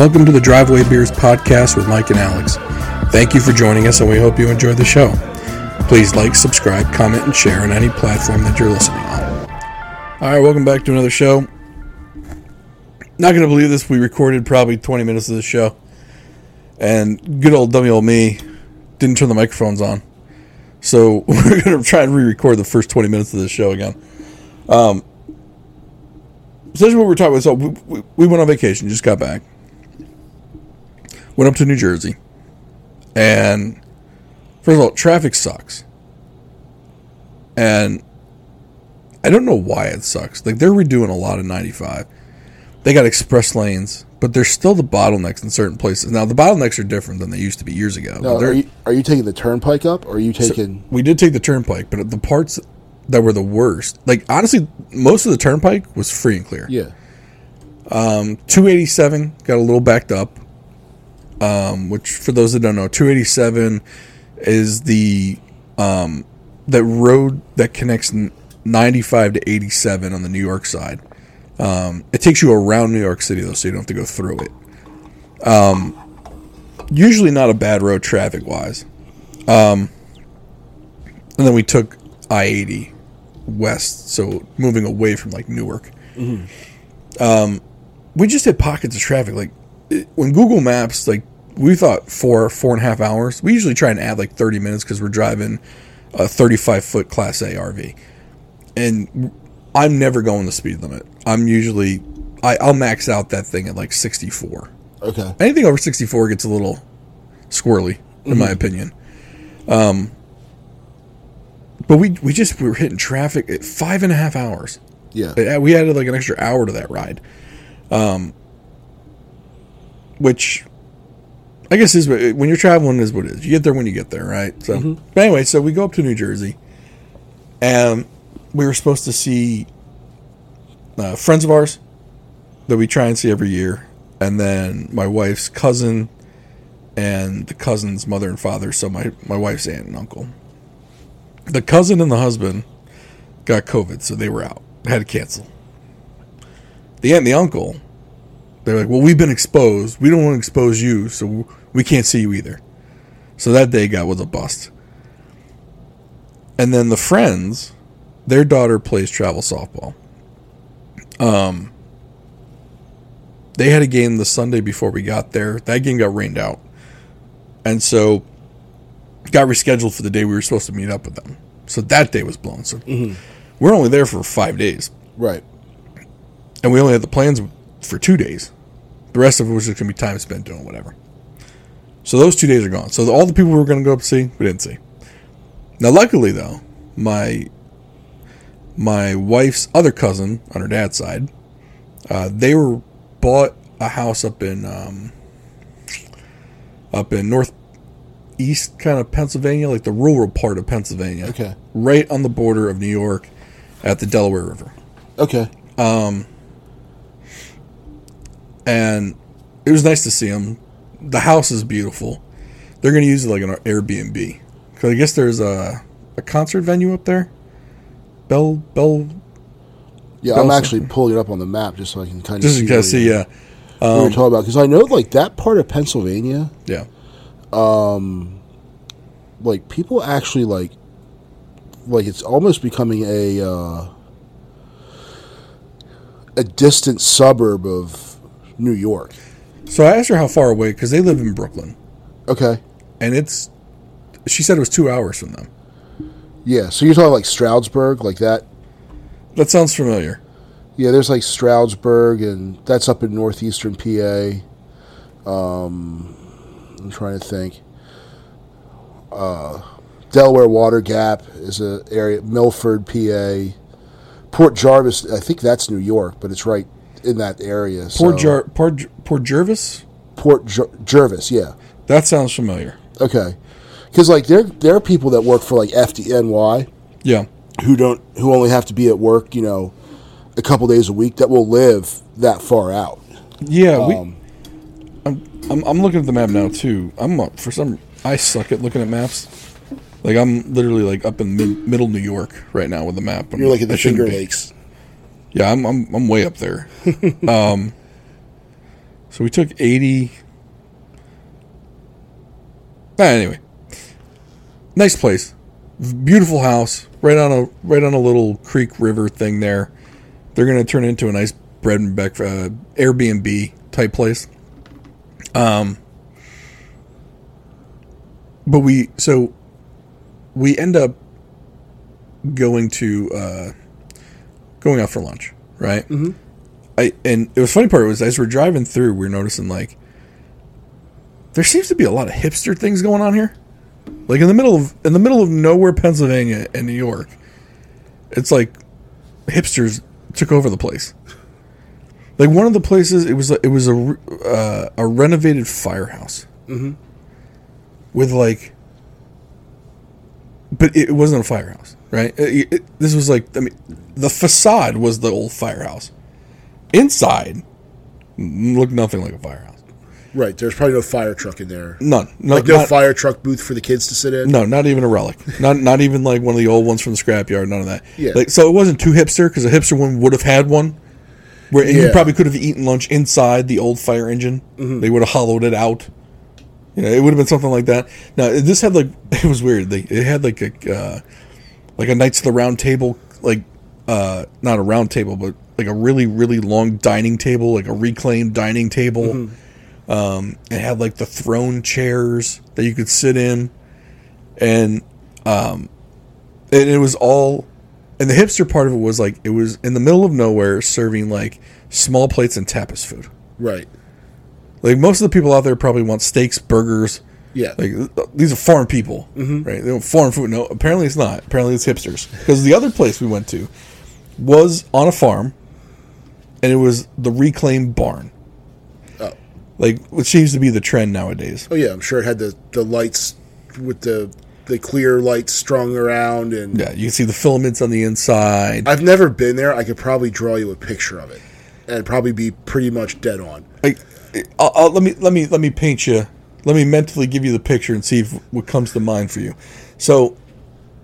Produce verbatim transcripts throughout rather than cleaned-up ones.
Welcome to the Driveway Beers Podcast with Mike and Alex. Thank you for joining us, and we hope you enjoy the show. Please like, subscribe, comment, and share on any platform that you're listening on. All right, welcome back to another show. Not going to believe this, we recorded probably twenty minutes of the show, and good old dummy old me didn't turn the microphones on. So we're going to try and re-record the first twenty minutes of this show again. Um, essentially what we're talking about, so we, we, we went on vacation, just got back. Went up to New Jersey. And first of all, traffic sucks. And I don't know why it sucks. Like, they're redoing a lot of ninety-five. They got express lanes, but there's still the bottlenecks in certain places. Now, the bottlenecks are different than they used to be years ago. Now, are, you, are you taking the turnpike up, or are you taking... So we did take the turnpike, but the parts that were the worst... Like, honestly, most of the turnpike was free and clear. Yeah. Um, two eighty-seven got a little backed up, um, which, for those that don't know, two eighty-seven is the um, that road that connects ninety-five to eighty-seven on the New York side. Um, it takes you around New York City, though, so you don't have to go through it. Um, usually not a bad road traffic-wise. Um, and then we took I eighty west, so moving away from, like, Newark. Mm-hmm. Um, we just hit pockets of traffic. Like, it, when Google Maps, like, we thought four, four and a half hours. We usually try and add, like, thirty minutes because we're driving a thirty-five foot Class A R V. And I'm never going the speed limit. I'm usually, I, I'll max out that thing at like sixty-four. Okay. Anything over sixty-four gets a little squirrely, in mm-hmm. my opinion. Um, but we we just we were hitting traffic at five and a half hours. Yeah. We added like an extra hour to that ride, um, which I guess is when you're traveling is what it is. You get there when you get there, right? So, mm-hmm. but anyway, so we go up to New Jersey, and we were supposed to see uh, friends of ours that we try and see every year, and then my wife's cousin and the cousin's mother and father, so my, my wife's aunt and uncle. The cousin and the husband got COVID, so they were out. Had to cancel. The aunt and the uncle, they're like, well, we've been exposed. We don't want to expose you, so we can't see you either. So that day got was a bust. And then the friends... Their daughter plays travel softball. Um, they had a game the Sunday before we got there. That game got rained out. And so got rescheduled for the day we were supposed to meet up with them. So that day was blown. So mm-hmm. we're only there for five days. Right. And we only had the plans for two days. The rest of it was just going to be time spent doing whatever. So those two days are gone. So all the people we were going to go up see, we didn't see. Now, luckily, though, my... My wife's other cousin on her dad's side, uh, they were bought a house up in um, up in northeast kind of Pennsylvania, like the rural part of Pennsylvania. Okay, right on the border of New York, at the Delaware River. Okay, um, and it was nice to see them. The house is beautiful. They're going to use it like an Airbnb because I guess there's a a concert venue up there. Bell, Bell. Yeah, Bell I'm actually something. Pulling it up on the map just so I can kind of just see, kind see yeah. um, what we're talking about. Because I know, like, that part of Pennsylvania, yeah, um, like, people actually, like, like, it's almost becoming a, uh, a distant suburb of New York. So I asked her how far away, because they live in Brooklyn. Okay. And it's, she said it was two hours from them. Yeah, so you're talking like Stroudsburg, like that? That sounds familiar. Yeah, there's like Stroudsburg, and that's up in northeastern P A. Um, I'm trying to think. Uh, Delaware Water Gap is an area, Milford, P A. Port Jervis, I think that's New York, but it's right in that area. Port, so. Jar- Port, Port Jervis? Port Jer- Jervis, yeah. That sounds familiar. Okay. Because, like, there there are people that work for, like, F D N Y, yeah, who don't who only have to be at work, you know, a couple days a week that will live that far out. Yeah, um, we. I'm, I'm I'm looking at the map now too. I'm up for some. I suck at looking at maps. Like, I'm literally like up in mid, middle New York right now with the map. I'm, you're like at the Finger Lakes. Yeah, I'm I'm I'm way up there. um, So we took eighty. But anyway, nice place, beautiful house, right on a right on a little creek river thing there. They're gonna turn into a nice bread and back uh, Airbnb type place. Um, but we so we end up going to uh, going out for lunch, right? Mm-hmm. I and it was funny part was as we're driving through, we we're noticing like there seems to be a lot of hipster things going on here, like in the middle of in the middle of nowhere, Pennsylvania and New York. It's like hipsters took over the place. Like one of the places, it was a, it was a uh, a renovated firehouse, mm-hmm. with like, but it wasn't a firehouse, right? It, it, this was like, I mean, the facade was the old firehouse. Inside, looked nothing like a firehouse. Right, there's probably no fire truck in there. None, no, like no not, fire truck booth for the kids to sit in. No, not even a relic. not not even like one of the old ones from the scrapyard. None of that. Yeah. Like, so it wasn't too hipster because a hipster one would have had one. Where yeah. You probably could have eaten lunch inside the old fire engine. Mm-hmm. They would have hollowed it out. You know, it would have been something like that. Now, this had like it was weird. They it had like a uh, like a Knights of the Round Table, like uh, not a round table, but like a really really long dining table, like a reclaimed dining table. Mm-hmm. Um, it had like the throne chairs that you could sit in, and um, and it was all. And the hipster part of it was like, it was in the middle of nowhere serving like small plates and tapas food. Right. Like most of the people out there probably want steaks, burgers. Yeah. Like these are foreign people, mm-hmm. right? They don't foreign food. No, apparently it's not. Apparently it's hipsters. Because the other place we went to was on a farm and it was the reclaimed barn. Oh. Like, which seems to be the trend nowadays. Oh, yeah. I'm sure it had the, the lights with the... the clear lights strung around, and yeah, you can see the filaments on the inside. I've never been there. I could probably draw you a picture of it, and it'd probably be pretty much dead on. Like, I'll, I'll, let me let me let me paint you. Let me mentally give you the picture and see if, what comes to mind for you. So,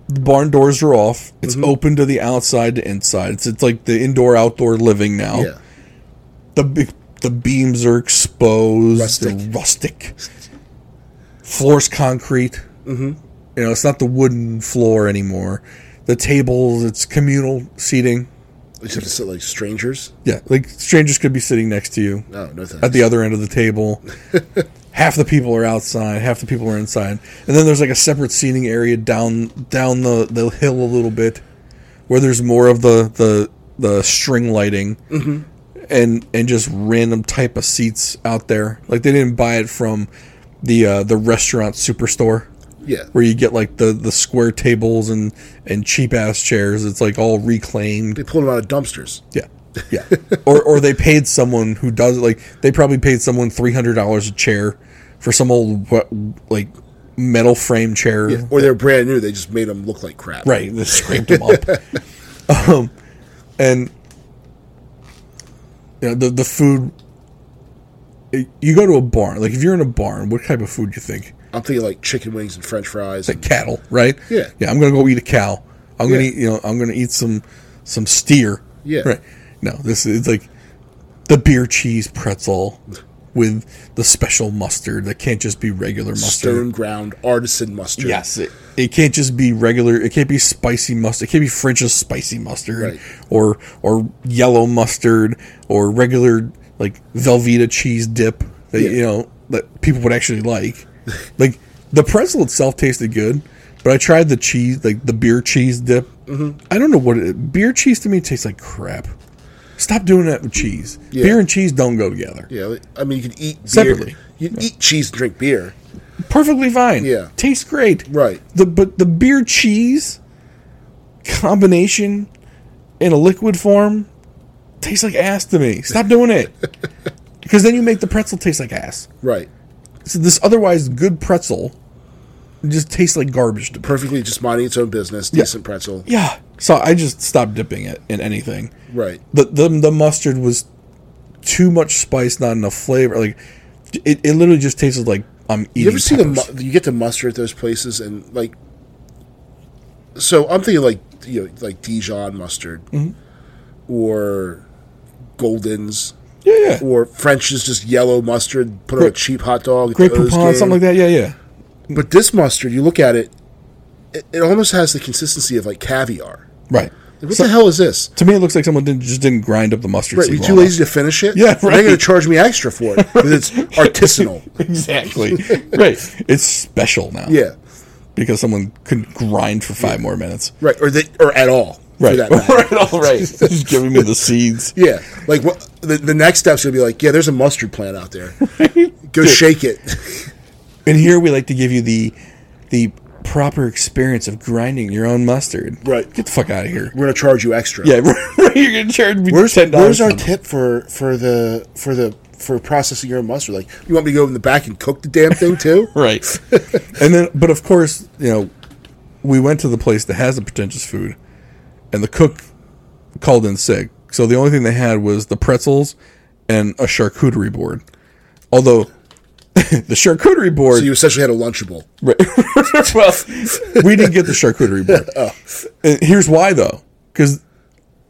the barn doors are off. It's mm-hmm. open to the outside to inside. It's it's like the indoor outdoor living now. Yeah. The the beams are exposed. Rustic. They're rustic. Floor's concrete. Mm-hmm. You know, it's not the wooden floor anymore. The tables, it's communal seating. You have to sit like strangers? Yeah, like strangers could be sitting next to you. Oh, no thanks. At the other end of the table. Half the people are outside, half the people are inside. And then there's like a separate seating area down down the, the hill a little bit where there's more of the, the, the string lighting mm-hmm. and, and just random type of seats out there. Like they didn't buy it from the uh, the restaurant superstore. Yeah. Where you get like the, the square tables and, and cheap ass chairs. It's like all reclaimed. They pulled them out of dumpsters. Yeah. Yeah. or or they paid someone who does it. Like they probably paid someone three hundred dollars a chair for some old like metal frame chair. Yeah. Or they're brand new. They just made them look like crap. Right. They scraped them up. Um, and you know, the, the food. It, you go to a barn. Like if you're in a barn, what type of food do you think? I'm thinking like chicken wings and French fries. Like and cattle, right? Yeah. Yeah, I'm gonna go eat a cow. I'm yeah. gonna eat you know, I'm gonna eat some some steer. Yeah. Right. No, this is like the beer cheese pretzel with the special mustard that can't just be regular mustard. Stone ground artisan mustard. Yes. It, it can't just be regular it can't be spicy mustard. It can't be French's spicy mustard right. or or yellow mustard or regular like Velveeta cheese dip that yeah. you know that people would actually like. Like, the pretzel itself tasted good, but I tried the cheese, like, the beer cheese dip. Mm-hmm. I don't know what it is. Beer cheese to me tastes like crap. Stop doing that with cheese. Yeah. Beer and cheese don't go together. Yeah, I mean, you can eat beer. Separately. You can yeah. eat cheese and drink beer. Perfectly fine. Yeah. Tastes great. Right. The But the beer cheese combination in a liquid form tastes like ass to me. Stop doing it. Because then you make the pretzel taste like ass. Right. So this otherwise good pretzel just tastes like garbage to me. Perfectly just minding its own business, decent yeah. pretzel. Yeah. So I just stopped dipping it in anything. Right. The the, the mustard was too much spice, not enough flavor. Like it, it literally just tasted like I'm eating. You ever see the you get the mustard at those places and like so I'm thinking like you know like Dijon mustard mm-hmm. or Golden's. Yeah, yeah. Or French is just yellow mustard, put on a cheap hot dog. Great Poupon, something like that. Yeah, yeah. But this mustard, you look at it, it, it almost has the consistency of like caviar. Right. What so, the hell is this? To me, it looks like someone didn't, just didn't grind up the mustard. Right, you're too lazy enough to finish it? Yeah, right. They're going to charge me extra for it because it's artisanal. Exactly. Right. It's special now. Yeah. Because someone couldn't grind for five yeah. more minutes. Right, or they, or at all. Right, for that matter. Or at all, right. Just giving me the seeds. Yeah. Like, what, the, the next step's going to be like, yeah, there's a mustard plant out there. Go Dude. shake it. And here we like to give you the the... proper experience of grinding your own mustard. Right. Get the fuck out of here. We're gonna charge you extra. Yeah, right. You're gonna charge me where's, ten dollars. Where's our tip for, for the for the for processing your own mustard? Like, you want me to go in the back and cook the damn thing too? Right. And then, but of course, you know, we went to the place that has the pretentious food, and the cook called in sick. So the only thing they had was the pretzels and a charcuterie board. Although the charcuterie board. So you essentially had a Lunchable. Right. Well, we didn't get the charcuterie board. Oh. And here's why, though. Because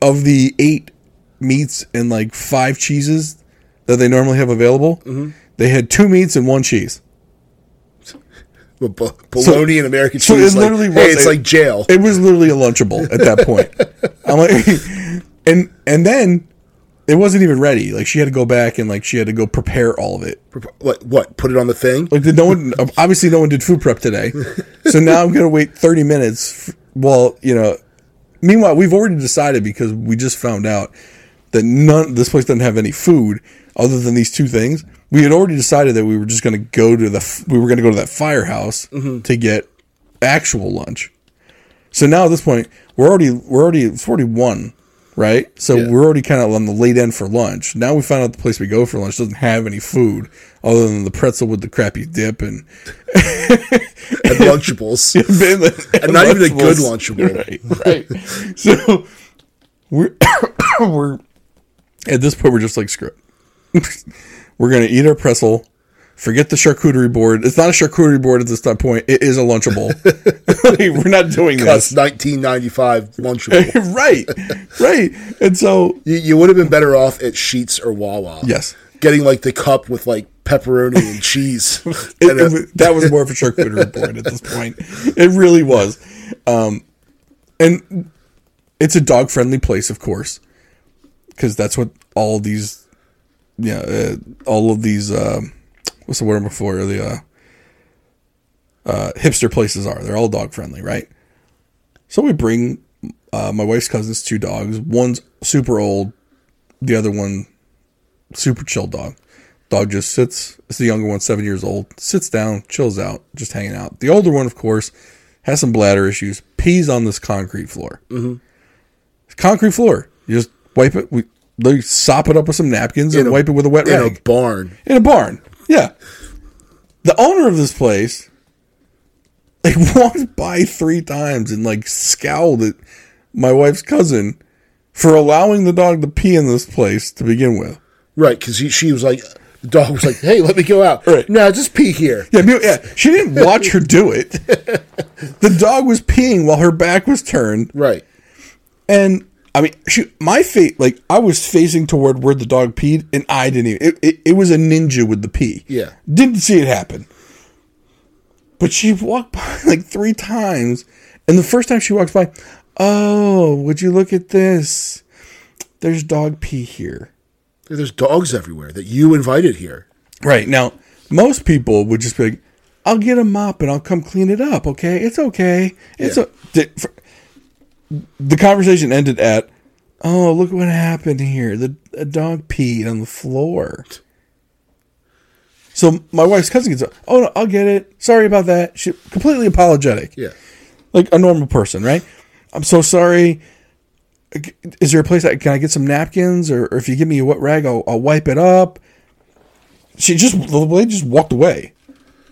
of the eight meats and like five cheeses that they normally have available, mm-hmm. they had two meats and one cheese. Well, b- bologna so, and American so cheese. It like, literally was, hey, it's it, like jail. It was literally a Lunchable at that point. I'm like, and and then. It wasn't even ready. Like, she had to go back and, like, she had to go prepare all of it. What? What? Put it on the thing? Like, no one, obviously no one did food prep today. So now I'm going to wait thirty minutes. Well, you know, meanwhile, we've already decided because we just found out that none, this place doesn't have any food other than these two things. We had already decided that we were just going to go to the, we were going to go to that firehouse mm-hmm. to get actual lunch. So now at this point, we're already, we're already, it's already one. Right? So yeah. we're already kind of on the late end for lunch. Now we found out the place we go for lunch doesn't have any food other than the pretzel with the crappy dip and... and Lunchables. and, and, and not Lunchables. Even a good Lunchable. Right, right. So we're, we're... At this point, we're just like, screw it. We're going to eat our pretzel, forget the charcuterie board. It's not a charcuterie board at this point. It is a Lunchable. We're not doing this. Cost nineteen ninety-five Lunchable. Right, right. And so you, you would have been better off at Sheetz or Wawa. Yes, getting like the cup with like pepperoni and cheese. it, and a- that was more of a charcuterie board at this point. It really was, um, and it's a dog friendly place, of course, because that's what all these, yeah, uh, all of these. Um, What's the word I'm looking for? The uh, uh, hipster places are. They're all dog friendly, right? So we bring uh, my wife's cousin's two dogs. One's super old. The other one, super chill dog. Dog just sits. It's the younger one, seven years old. Sits down, chills out, just hanging out. The older one, of course, has some bladder issues. Pees on this concrete floor. Mm-hmm. Concrete floor. You just wipe it. We they sop it up with some napkins in and a, wipe it with a wet in rag. In a barn. In a barn. Yeah. The owner of this place, they walked by three times and like scowled at my wife's cousin for allowing the dog to pee in this place to begin with. Right, because she was like, the dog was like, hey, let me go out. Right. No, just pee here. Yeah, yeah. She didn't watch her do it. The dog was peeing while her back was turned. Right. And I mean, shoot, my fate, like, I was facing toward where the dog peed, and I didn't even, it, it, it was a ninja with the pee. Yeah. Didn't see it happen. But she walked by, like, three times, and the first time she walks by, oh, would you look at this? There's dog pee here. There's dogs everywhere that you invited here. Right. Now, most people would just be like, I'll get a mop, and I'll come clean it up, okay? It's okay. It's yeah. okay. The conversation ended at, oh, look what happened here. The a dog peed on the floor. So my wife's cousin gets up, oh, no, I'll get it. Sorry about that. She's completely apologetic. Yeah. Like a normal person, right? I'm so sorry. Is there a place, I, can I get some napkins? Or, or if you give me a wet rag, I'll, I'll wipe it up. She just, the lady just walked away.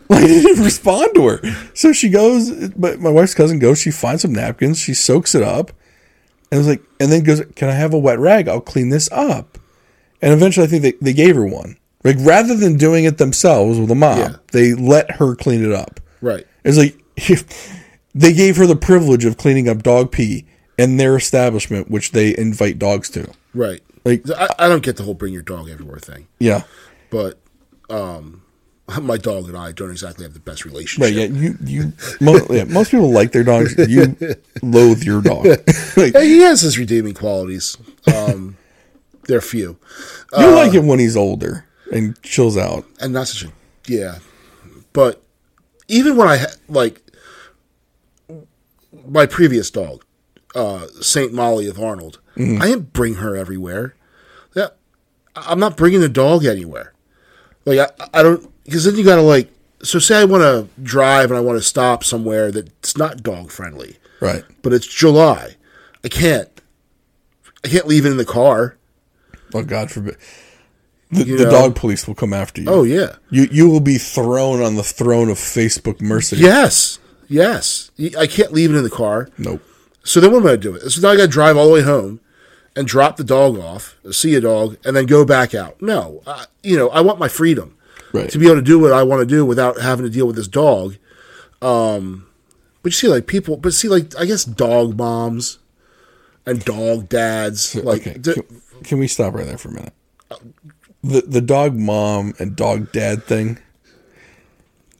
Like, they didn't respond to her. So she goes, but my wife's cousin goes, she finds some napkins, she soaks it up, and was like, and then goes, can I have a wet rag? I'll clean this up. And eventually I think they, they gave her one. Like, rather than doing it themselves with a mop, yeah. they let her clean it up. Right. It's like, they gave her the privilege of cleaning up dog pee in their establishment, which they invite dogs to. Right. Like I, I don't get the whole bring your dog everywhere thing. Yeah. But um, my dog and I don't exactly have the best relationship. Right, yeah, you, you, most, yeah, most people like their dogs. You loathe your dog. Like, yeah, he has his redeeming qualities. Um, they're few. You uh, like him when he's older and chills out. And not such a... Yeah. But even when I... Ha- like, my previous dog, uh, Saint Molly of Arnold, mm-hmm. I didn't bring her everywhere. Yeah, I'm not bringing the dog anywhere. Like, I, I don't... Because then you got to, like... So say I want to drive and I want to stop somewhere that's not dog-friendly. Right. But it's July. I can't... I can't leave it in the car. Oh, God forbid. The, the dog police will come after you. Oh, yeah. You you will be thrown on the throne of Facebook mercy. Yes. Yes. I can't leave it in the car. Nope. So then what am I doing? So now I got to drive all the way home and drop the dog off, see a dog, and then go back out. No. I, you know, I want my freedom. Right. To be able to do what I want to do without having to deal with this dog. Um, but you see, like, people, but see, like, I guess dog moms and dog dads. Like, okay. can, can we stop right there for a minute? The the dog mom and dog dad thing,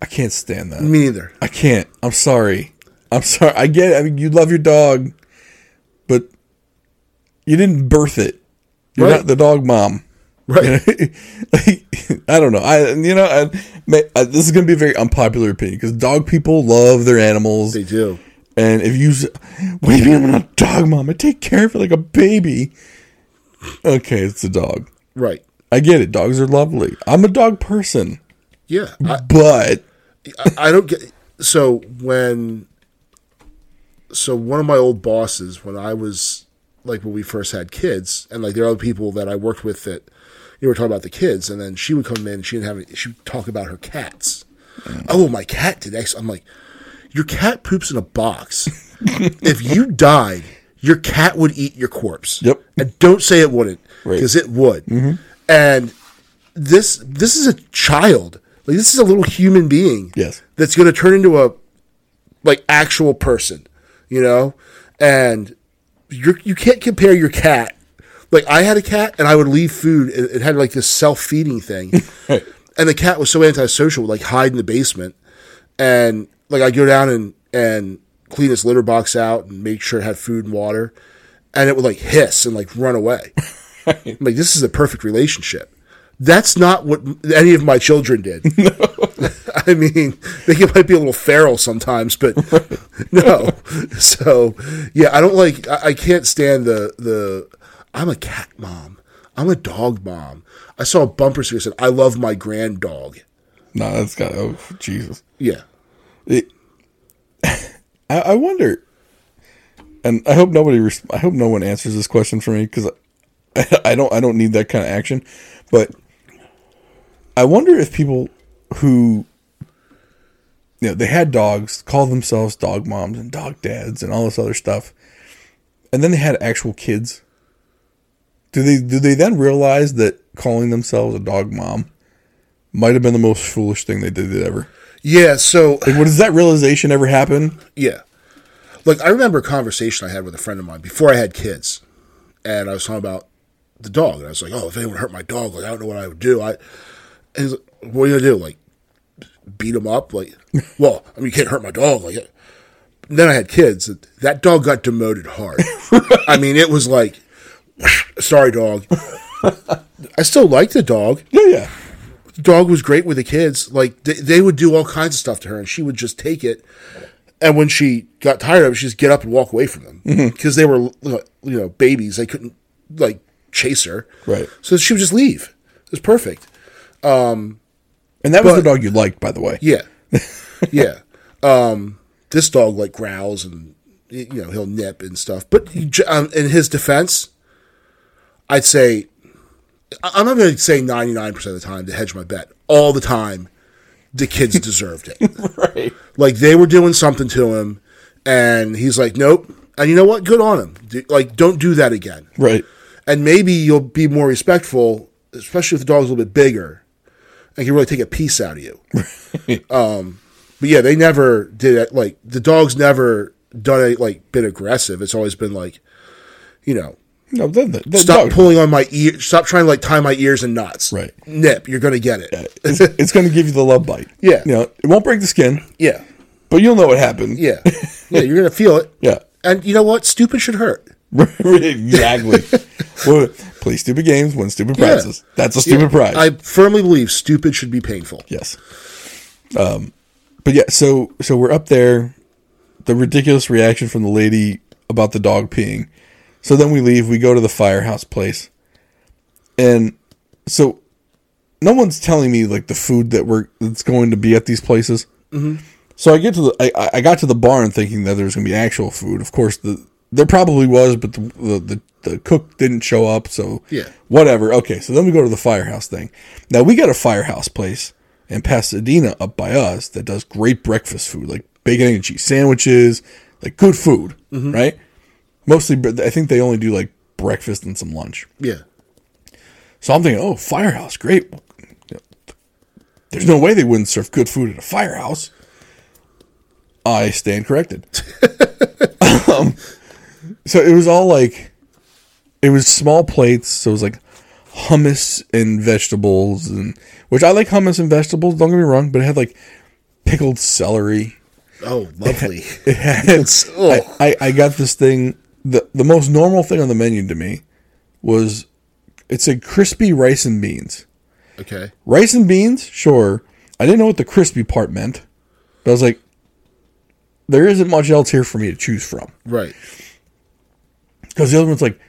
I can't stand that. Me either. I can't. I'm sorry. I'm sorry. I get it. I mean, you love your dog, but you didn't birth it. You're right. Not the dog mom. Right. You know? Like, I don't know. I you know I, I, this is going to be a very unpopular opinion because dog people love their animals. They do. And if you wait a minute, I'm not a dog mom. I take care of it like a baby. Okay, it's a dog. Right. I get it. Dogs are lovely. I'm a dog person. Yeah. I, but. I, I don't get. So when. So one of my old bosses, when I was like, when we first had kids, and like there are other people that I worked with that, you know, were talking about the kids, and then she would come in and she didn't have any, she would talk about her cats. Mm. Oh, my cat did X. I'm like, your cat poops in a box. If you died, your cat would eat your corpse. Yep. And don't say it wouldn't, because right. It would. Mm-hmm. And this this is a child. Like, this is a little human being. Yes. That's going to turn into a, like, actual person, you know? And you're, you can't compare your cat. Like, I had a cat, and I would leave food. And it had, like, this self-feeding thing. Right. And the cat was so antisocial, would, like, hide in the basement. And, like, I'd go down and, and clean its litter box out and make sure it had food and water. And it would, like, hiss and, like, run away. Like, this is a perfect relationship. That's not what any of my children did. No. I mean, they might be a little feral sometimes, but no. So, yeah, I don't like, I, I can't stand the, the, I'm a cat mom. I'm a dog mom. I saw a bumper sticker that said, I love my grand dog. No, that's got, oh, Jesus. Yeah. It, I, I wonder, and I hope nobody, I hope no one answers this question for me, because I don't I don't need that kind of action, but I wonder if people who, you know, they had dogs, call themselves dog moms and dog dads and all this other stuff, and then they had actual kids. Do they do they then realize that calling themselves a dog mom might have been the most foolish thing they did ever? Yeah, so... Like, what, does that realization ever happen? Yeah. Look, I remember a conversation I had with a friend of mine before I had kids, and I was talking about the dog, and I was like, oh, if anyone hurt my dog, like, I don't know what I would do. I, and he's like, what are you going to do? Like, beat him up? Like, well, I mean, you can't hurt my dog. Like, and then I had kids. That dog got demoted hard. I mean, it was like, sorry, dog. I still liked the dog. Yeah, yeah. The dog was great with the kids. Like, they, they would do all kinds of stuff to her, and she would just take it. And when she got tired of it, she'd just get up and walk away from them. Because mm-hmm. they were, you know, babies. They couldn't, like, chase her. Right. So she would just leave. It was perfect. Um, and that was but, the dog you liked, by the way. Yeah. Yeah. Um, this dog, like, growls and, you know, he'll nip and stuff. But um, in his defense, I'd say... I'm not going to say ninety-nine percent of the time to hedge my bet. All the time, the kids deserved it. Right. Like, they were doing something to him, and he's like, nope. And you know what? Good on him. Like, don't do that again. Right. And maybe you'll be more respectful, especially if the dog's a little bit bigger, and can really take a piece out of you. Right. Um, but, yeah, they never did it. Like, the dog's never done it, like, been aggressive. It's always been, like, you know, No, they're, they're stop no. pulling on my ear. Stop trying to like tie my ears in knots. Right, nip. You're gonna get it. Yeah, it's it's gonna give you the love bite. Yeah, you know, it won't break the skin. Yeah, but you'll know what happened. Yeah, yeah, you're gonna feel it. Yeah, and you know what? Stupid should hurt. Exactly. Well, play stupid games, win stupid prizes. Yeah. That's a stupid yeah. prize. I firmly believe stupid should be painful. Yes. Um, but yeah, so so we're up there. The ridiculous reaction from the lady about the dog peeing. So then we leave. We go to the firehouse place, and so no one's telling me like the food that we're that's going to be at these places. Mm-hmm. So I get to the I, I got to the barn thinking that there's going to be actual food. Of course, the there probably was, but the the, the, the cook didn't show up. So yeah. whatever. Okay, so then we go to the firehouse thing. Now we got a firehouse place in Pasadena up by us that does great breakfast food, like bacon and cheese sandwiches, like good food, mm-hmm. right? Mostly, I think they only do like breakfast and some lunch. Yeah. So I'm thinking, oh, firehouse, great. There's no way they wouldn't serve good food at a firehouse. I stand corrected. um, so it was all like, it was small plates. So it was like hummus and vegetables, and which I like hummus and vegetables. Don't get me wrong, but it had like pickled celery. Oh, lovely. It had, it had, oh. I, I, I got this thing. The, the most normal thing on the menu to me was, it said crispy rice and beans. Okay. Rice and beans? Sure. I didn't know what the crispy part meant. But I was like, there isn't much else here for me to choose from. Right. Because the other one's like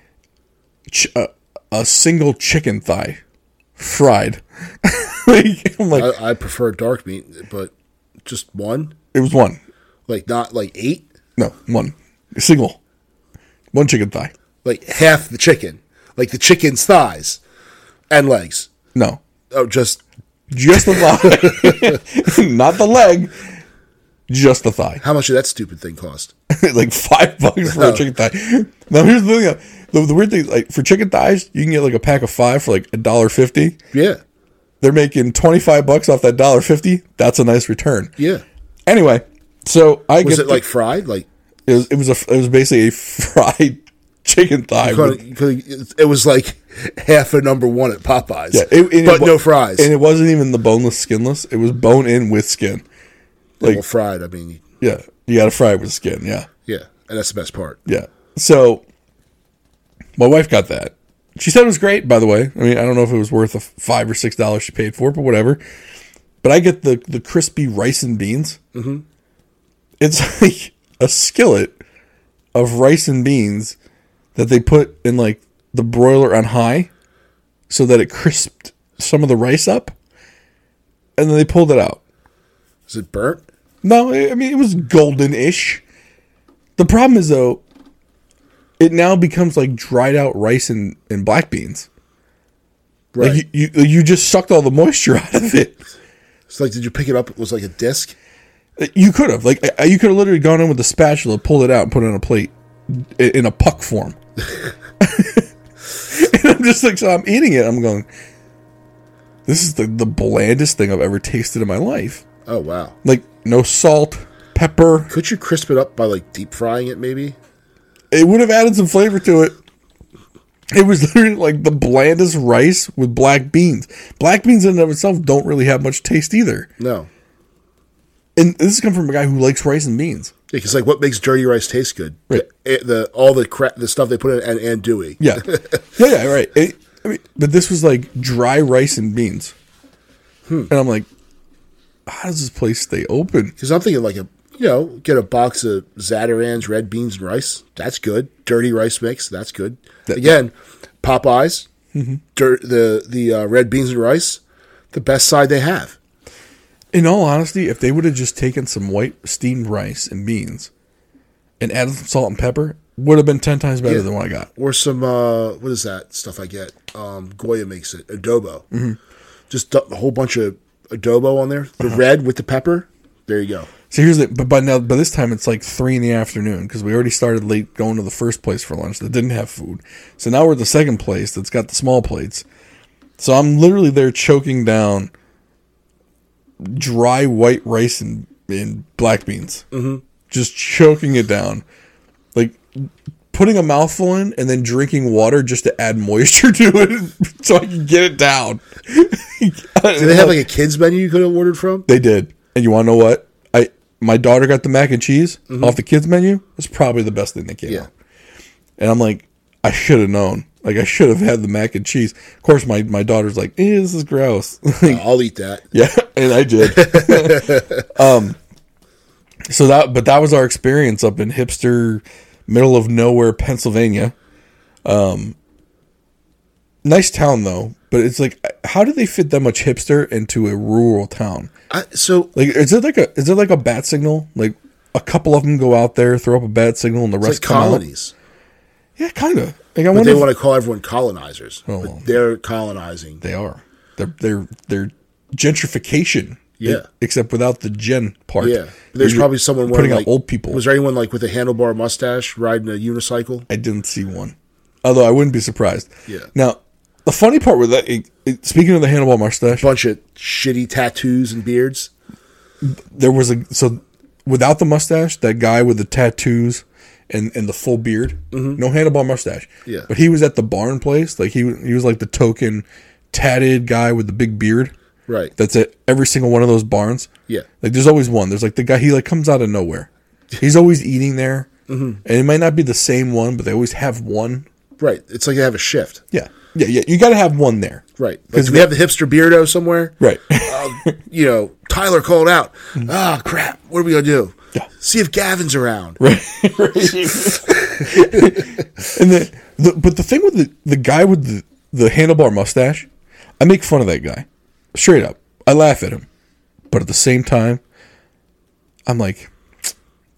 ch- a, a single chicken thigh fried. like, I'm like, I, I prefer dark meat, but just one? It was one. Like not like eight? No, one. A single. One chicken thigh. Like half the chicken. Like the chicken's thighs and legs. No. Oh, just. Just the thigh. Not the leg. Just the thigh. How much did that stupid thing cost? Like five bucks for no. a chicken thigh. Now here's the thing. The, the weird thing, like for chicken thighs, you can get like a pack of five for like a dollar fifty. Yeah. They're making twenty-five bucks off that a dollar fifty. That's a nice return. Yeah. Anyway, so I was get it the, like fried, like it was. It was a. It was basically a fried chicken thigh. With, it, it was like half a number one at Popeyes. Yeah, it, and but it, no fries, and it wasn't even the boneless, skinless. It was bone in with skin. Like well, fried. I mean, yeah, you got to fry it with skin. Yeah, yeah, and that's the best part. Yeah. So my wife got that. She said it was great. By the way, I mean, I don't know if it was worth the five or six dollars she paid for it, but whatever. But I get the, the crispy rice and beans. Mm-hmm. It's like a skillet of rice and beans that they put in like the broiler on high so that it crisped some of the rice up. And then they pulled it out. Is it burnt? No, I mean, it was golden-ish. The problem is, though, it now becomes like dried out rice and, and black beans. Right. Like you, you, you just sucked all the moisture out of it. So, like, did you pick it up? It was like a disc? You could have. Like, you could have literally gone in with a spatula, pulled it out, and put it on a plate in a puck form. And I'm just like, so I'm eating it. I'm going, this is the, the blandest thing I've ever tasted in my life. Oh, wow. Like, no salt, pepper. Could you crisp it up by, like, deep frying it, maybe? It would have added some flavor to it. It was literally like the blandest rice with black beans. Black beans in and of itself don't really have much taste either. No. And this is coming from a guy who likes rice and beans. Yeah, because like what makes dirty rice taste good? Right. The, the, all the crap, the stuff they put in and, and dewy. Yeah. yeah, yeah, right. It, I mean, but this was like dry rice and beans. Hmm. And I'm like, how does this place stay open? Because I'm thinking like a, you know, get a box of Zatarans, red beans, and rice. That's good. Dirty rice mix. That's good. That, Again, Popeyes, mm-hmm. dirt, the the uh, red beans and rice, the best side they have. In all honesty, if they would have just taken some white steamed rice and beans and added some salt and pepper, would have been ten times better yeah. than what I got. Or some, uh, what is that stuff I get? Um, Goya makes it. Adobo. Mm-hmm. Just a whole bunch of adobo on there. The uh-huh. red with the pepper. There you go. So here's the, but by now, by this time, it's like three in the afternoon because we already started late going to the first place for lunch that didn't have food. So now we're at the second place that's got the small plates. So I'm literally there choking down dry white rice and, and black beans. Mm-hmm. Just choking it down. Like putting a mouthful in and then drinking water just to add moisture to it so I can get it down. Did they have like a kids menu you could have ordered from? They did. And you want to know what? I My daughter got the mac and cheese mm-hmm. off the kids menu. It's probably the best thing that came yeah. out. And I'm like, I should have known. Like, I should have had the mac and cheese. Of course, my, my daughter's like, eh, this is gross. Like, uh, I'll eat that. Yeah, and I did. um, so that, but that was our experience up in hipster, middle of nowhere, Pennsylvania. Um, nice town, though. But it's like, how do they fit that much hipster into a rural town? I, so, like, is it like a is there like a bat signal? Like, a couple of them go out there, throw up a bat signal, and the rest like come colonies. Out? Yeah, kind of. Like, I but they if, want to call everyone colonizers. Oh, but well, they're colonizing. They are. They're they're they're gentrification. Yeah. It, except without the gen part. Yeah. There's You're probably someone putting out like, old people. Was there anyone like with a handlebar mustache riding a unicycle? I didn't see one. Although I wouldn't be surprised. Yeah. Now, the funny part with that, it, it, speaking of the handlebar mustache, bunch of shitty tattoos and beards. There was a so without the mustache, that guy with the tattoos. And, and the full beard, mm-hmm. no handlebar mustache. Yeah, but he was at the barn place. Like he he was like the token tatted guy with the big beard. Right. That's at every single one of those barns. Yeah. Like there's always one. There's like the guy. He like comes out of nowhere. He's always eating there, mm-hmm. and it might not be the same one, but they always have one. Right. It's like they have a shift. Yeah. Yeah. Yeah. You got to have one there. Right. Because like, we have the hipster beardo somewhere. Right. uh, you know, Tyler called out. Ah, oh, crap. What are we gonna do? Yeah. See if Gavin's around. Right. and then, the, but the thing with the, the guy with the, the handlebar mustache, I make fun of that guy. Straight up. I laugh at him. But at the same time, I'm like,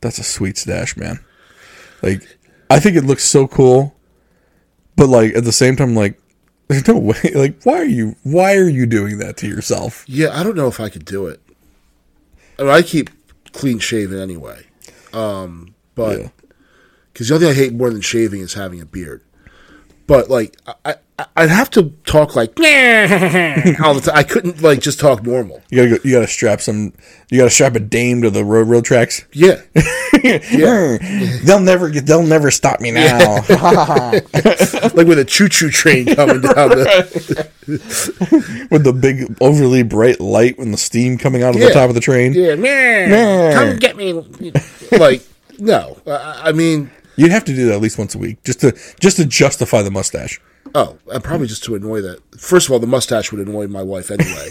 that's a sweet stash, man. Like, I think it looks so cool. But, like, at the same time, like, there's no way. Like, why are you, why are you doing that to yourself? Yeah, I don't know if I could do it. I mean, I keep... clean shaven anyway, um, but because yeah. the only thing I hate more than shaving is having a beard. But like, I, I I'd have to talk like all the time. I couldn't like just talk normal. You gotta go, you gotta strap some. You gotta strap a dame to the road rail tracks. Yeah, yeah. They'll never get. They'll never stop me now. Yeah. Like with a choo choo train coming down. The with the big overly bright light and the steam coming out of yeah. the top of the train. Yeah, nah. Come get me. Like no, I, I mean. You'd have to do that at least once a week, just to just to justify the mustache. Oh, and probably just to annoy that. First of all, the mustache would annoy my wife anyway,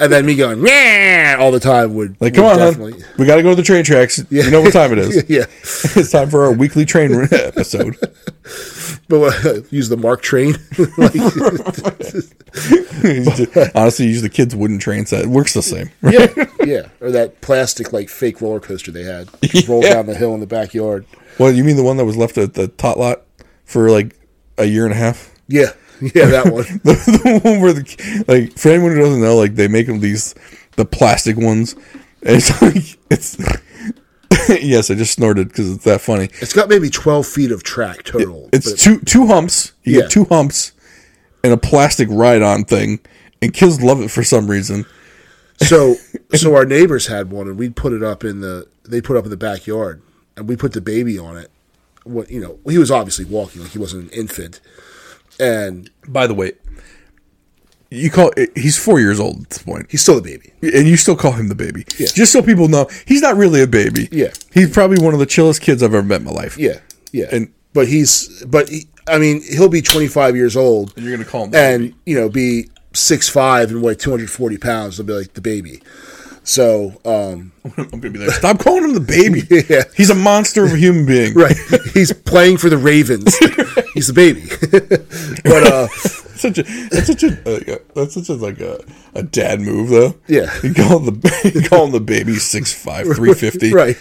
and then me going yeah all the time would like come would on, definitely... we got to go to the train tracks. Yeah. You know what time it is? Yeah, it's time for our weekly train episode. But uh, use the Mark train. Like, honestly, use the kids' wooden train set. It works the same. Right? Yeah, yeah, or that plastic like fake roller coaster they had yeah. roll down the hill in the backyard. Well, you mean the one that was left at the tot lot for like a year and a half? Yeah, yeah, that one. the, the one where the like for anyone who doesn't know, like they make them these the plastic ones, and it's like it's. Yes, I just snorted because it's that funny. It's got maybe twelve feet of track total. It's but... two two humps. You yeah. get two humps and a plastic ride-on thing, and kids love it for some reason. So, so our neighbors had one, and we'd put it up in the. They put it up in the backyard. And we put the baby on it. What you know, he was obviously walking, like he wasn't an infant. And by the way, you call he's four years old at this point. He's still a baby, and you still call him the baby. Yeah. Just so people know, he's not really a baby. Yeah, he's probably one of the chillest kids I've ever met in my life. Yeah, yeah. And but he's but he, I mean, he'll be twenty-five years old, and you're gonna call him the and baby. You know be six five and weigh two hundred forty pounds. They'll be like the baby. So, um, I'm gonna be like, stop calling him the baby. Yeah. He's a monster of a human being. Right. He's playing for the Ravens. He's the baby. But, uh, such a, that's such a, like a, that's such a, like a, a dad move though. Yeah. You call him the, you call him the baby six five, three fifty. Right.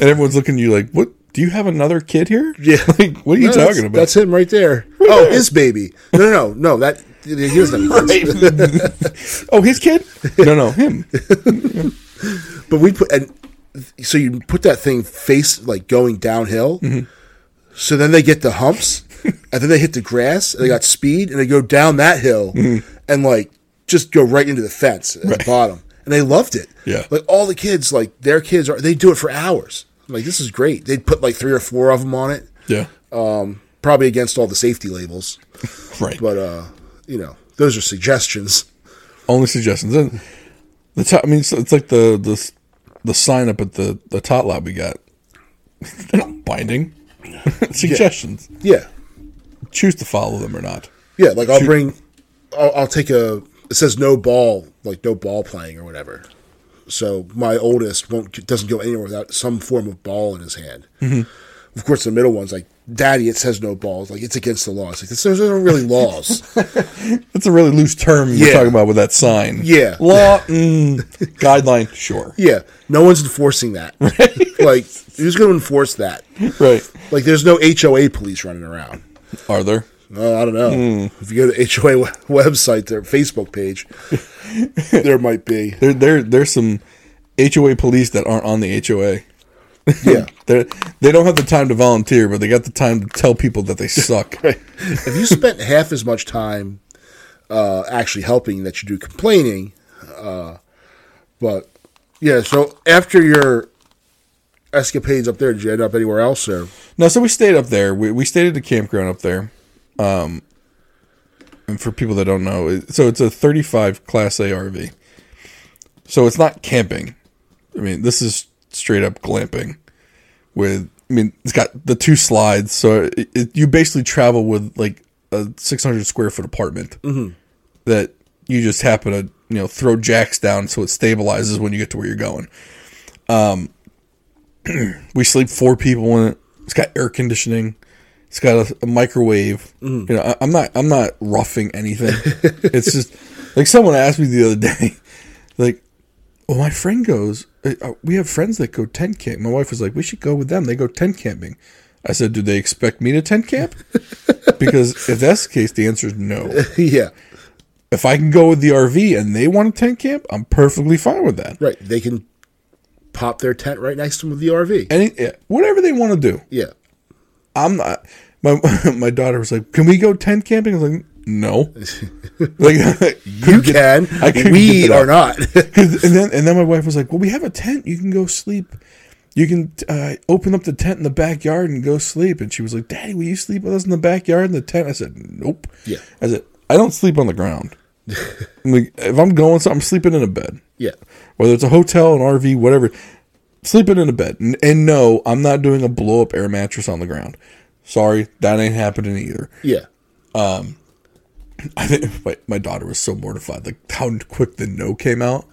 And everyone's looking at you like, what? Do you have another kid here? Yeah. Like, what are you no, talking that's, about? That's him right there. Right oh, there. His baby. No, no, no, no. That he was the. Oh, his kid? No, no, him. But we put and so you put that thing face like going downhill. Mm-hmm. So then they get the humps, and then they hit the grass, and they got speed, and they go down that hill, mm-hmm. and like just go right into the fence at right. the bottom, and they loved it. Yeah. Like all the kids, like their kids are they do it for hours. Like, this is great. They'd put, like, three or four of them on it. Yeah. Um, probably against all the safety labels. Right. But, uh, you know, those are suggestions. Only suggestions. And the top, I mean, it's, it's like the, the the sign up at the, the tot lot we got. They're not binding. Suggestions. Yeah. yeah. Choose to follow them or not. Yeah, like I'll Shoot. bring, I'll, I'll take a, it says no ball, like no ball playing or whatever. So my oldest won't doesn't go anywhere without some form of ball in his hand. Mm-hmm. Of course, the middle one's like, Daddy, it says no balls. Like, it's against the law. It's like, those aren't really laws. That's a really loose term yeah. you're talking about with that sign. Yeah. Law, mm, guideline, sure. Yeah. No one's enforcing that. Right? Like, who's going to enforce that? Right. Like, there's no H O A police running around. Are there? No, I don't know. Mm. If you go to the H O A website, their Facebook page, there might be. There, there, there's some H O A police that aren't on the H O A. Yeah, they they don't have the time to volunteer, but they got the time to tell people that they suck. Right. If you spent half as much time uh, actually helping that you do complaining, uh, but yeah. So after your escapades up there, did you end up anywhere else? Or no? So we stayed up there. We we stayed at the campground up there. Um, and for people that don't know, so it's a thirty-five Class A R V. So it's not camping. I mean, this is straight up glamping with, I mean, it's got the two slides. So it, it, you basically travel with like a six hundred square foot apartment mm-hmm. that you just happen to, you know, throw jacks down. So it stabilizes when you get to where you're going. Um, we sleep four people in it. It's got air conditioning. It's got a, a microwave. Mm. You know, I, I'm not, I'm not roughing anything. It's just like someone asked me the other day, like, well, my friend goes, we have friends that go tent camp. My wife was like, we should go with them. They go tent camping. I said, do they expect me to tent camp? Because if that's the case, the answer is no. Yeah. If I can go with the R V and they want to tent camp, I'm perfectly fine with that. Right. They can pop their tent right next to them with the R V. Any, whatever they want to do. Yeah. I'm not. My, my daughter was like, can we go tent camping? I was like, no, like you get, can. I we are not. and then and then my wife was like, "Well, we have a tent. You can go sleep. You can uh, open up the tent in the backyard and go sleep." And she was like, "Daddy, will you sleep with us in the backyard in the tent?" I said, "Nope." Yeah. I said, "I don't sleep on the ground. I'm like, if I'm going, so I'm sleeping in a bed. Yeah. Whether it's a hotel, an R V, whatever, sleeping in a bed. And, and no, I'm not doing a blow up air mattress on the ground. Sorry, that ain't happening either. Yeah. Um." I think my, my daughter was so mortified, like how quick the no came out.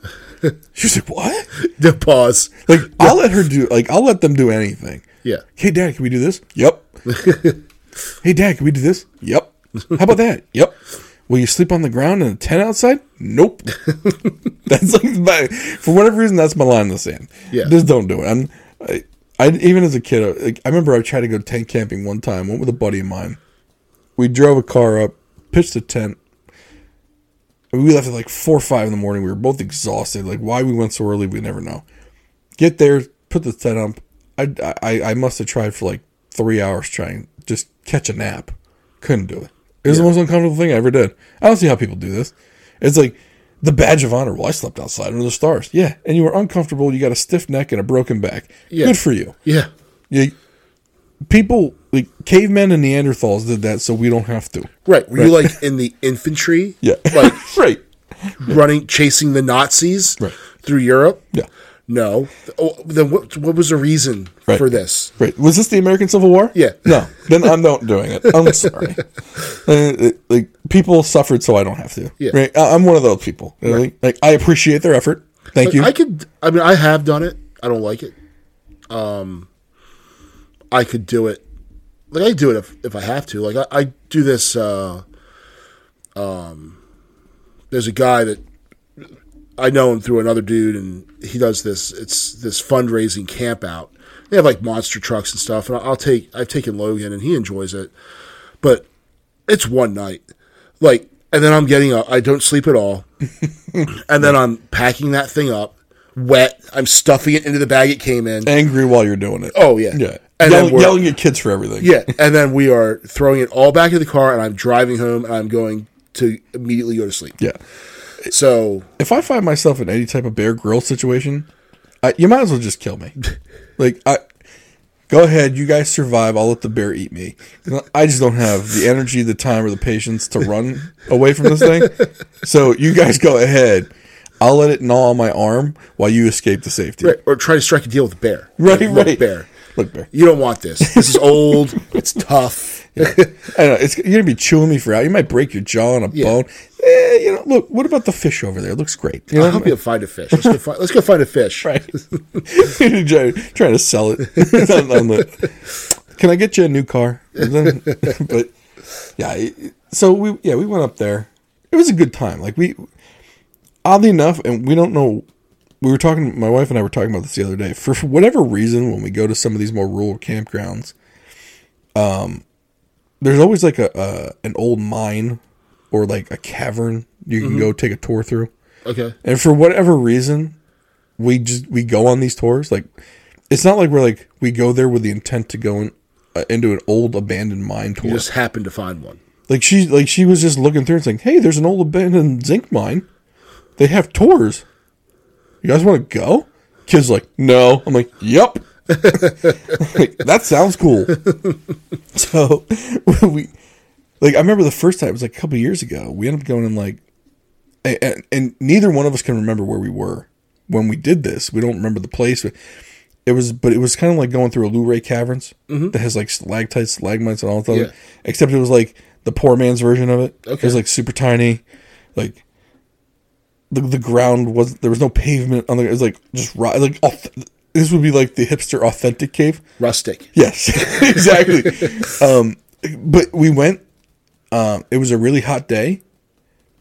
She was like, "What?" The pause. Like the, I'll let her do. Like I'll let them do anything. Yeah. Hey, Dad, can we do this? Yep. Hey, Dad, can we do this? Yep. How about that? Yep. Will you sleep on the ground in a tent outside? Nope. That's like my, for whatever reason that's my line in the sand. Yeah. Just don't do it. I'm. I, I even as a kid, like, I remember I tried to go tent camping one time. Went with a buddy of mine. We drove a car up. Pitched the tent. We left at like four or five in the morning. We were both exhausted. Like why we went so early, we never know. Get there, put the tent up. I, I, I must have tried for like three hours trying just catch a nap. Couldn't do it. It was yeah. the most uncomfortable thing I ever did. I don't see how people do this. It's like the badge of honor. Well, I slept outside under the stars. Yeah, and you were uncomfortable. You got a stiff neck and a broken back. Yeah. Good for you. Yeah. Yeah. People like cavemen and Neanderthals did that, so we don't have to. Right? Were right. you like in the infantry? Yeah. Like right. running, chasing the Nazis right. through Europe. Yeah. No. Oh, then what? What was the reason right. for this? Right. Was this the American Civil War? Yeah. No. Then I'm not doing it. I'm sorry. Like people suffered, so I don't have to. Yeah. Right. I'm one of those people. Right. Like, like I appreciate their effort. Thank like, you. I could. I mean, I have done it. I don't like it. Um. I could do it, like I do it if, if I have to. Like I, I do this. Uh, um, there's a guy that I know him through another dude, and he does this. It's this fundraising camp out. They have like monster trucks and stuff, and I'll take. I've taken Logan, and he enjoys it, but it's one night. Like, and then I'm getting up. I don't sleep at all, and then I'm packing that thing up. Wet. I'm stuffing it into the bag it came in. Angry while you're doing it. Oh, yeah. Yeah. And Yell- then we're, yelling at kids for everything. Yeah. And then we are throwing it all back in the car, and I'm driving home, and I'm going to immediately go to sleep. Yeah. So. If I find myself in any type of Bear Grylls situation, I, you might as well just kill me. Like, I Go ahead, you guys survive. I'll let the bear eat me. I just don't have the energy, the time, or the patience to run away from this thing. So you guys go ahead. I'll let it gnaw on my arm while you escape to safety. Right, or try to strike a deal with the bear. Right, like, right. Look, bear. Look, bear. You don't want this. This is old. It's tough. Yeah. I know. It's, you're going to be chewing me for out. You might break your jaw on a yeah. bone. Eh, you know, look, what about the fish over there? It looks great. You know, I'll help you find a fish. Let's go find, let's go find a fish. Right. Trying to sell it. Can I get you a new car? But yeah, so we yeah we went up there. It was a good time. Like we, oddly enough, and we don't know. We were talking. My wife and I were talking about this the other day. For whatever reason, when we go to some of these more rural campgrounds, um, there's always like a, a an old mine. Or like a cavern you can mm-hmm. go take a tour through. Okay. And for whatever reason, we just we go on these tours. Like, it's not like we're like we go there with the intent to go in, uh, into an old abandoned mine tour. You just happen to find one. Like she like she was just looking through and saying, "Hey, there's an old abandoned zinc mine. They have tours. You guys want to go?" Kid's like, "No." I'm like, "Yep." Like, that sounds cool. So we. Like, I remember the first time, it was like a couple years ago, we ended up going in like, and, and neither one of us can remember where we were when we did this. We don't remember the place. It was, but it was kind of like going through a Luray Caverns mm-hmm. that has like stalactites, stalagmites, and all that. Yeah. Except it was like the poor man's version of it. Okay. It was like super tiny. Like, the the ground was, there was no pavement on the, it was like just rock, like, oh, this would be like the hipster authentic cave. Rustic. Yes, exactly. um, but we went. Um, it was a really hot day,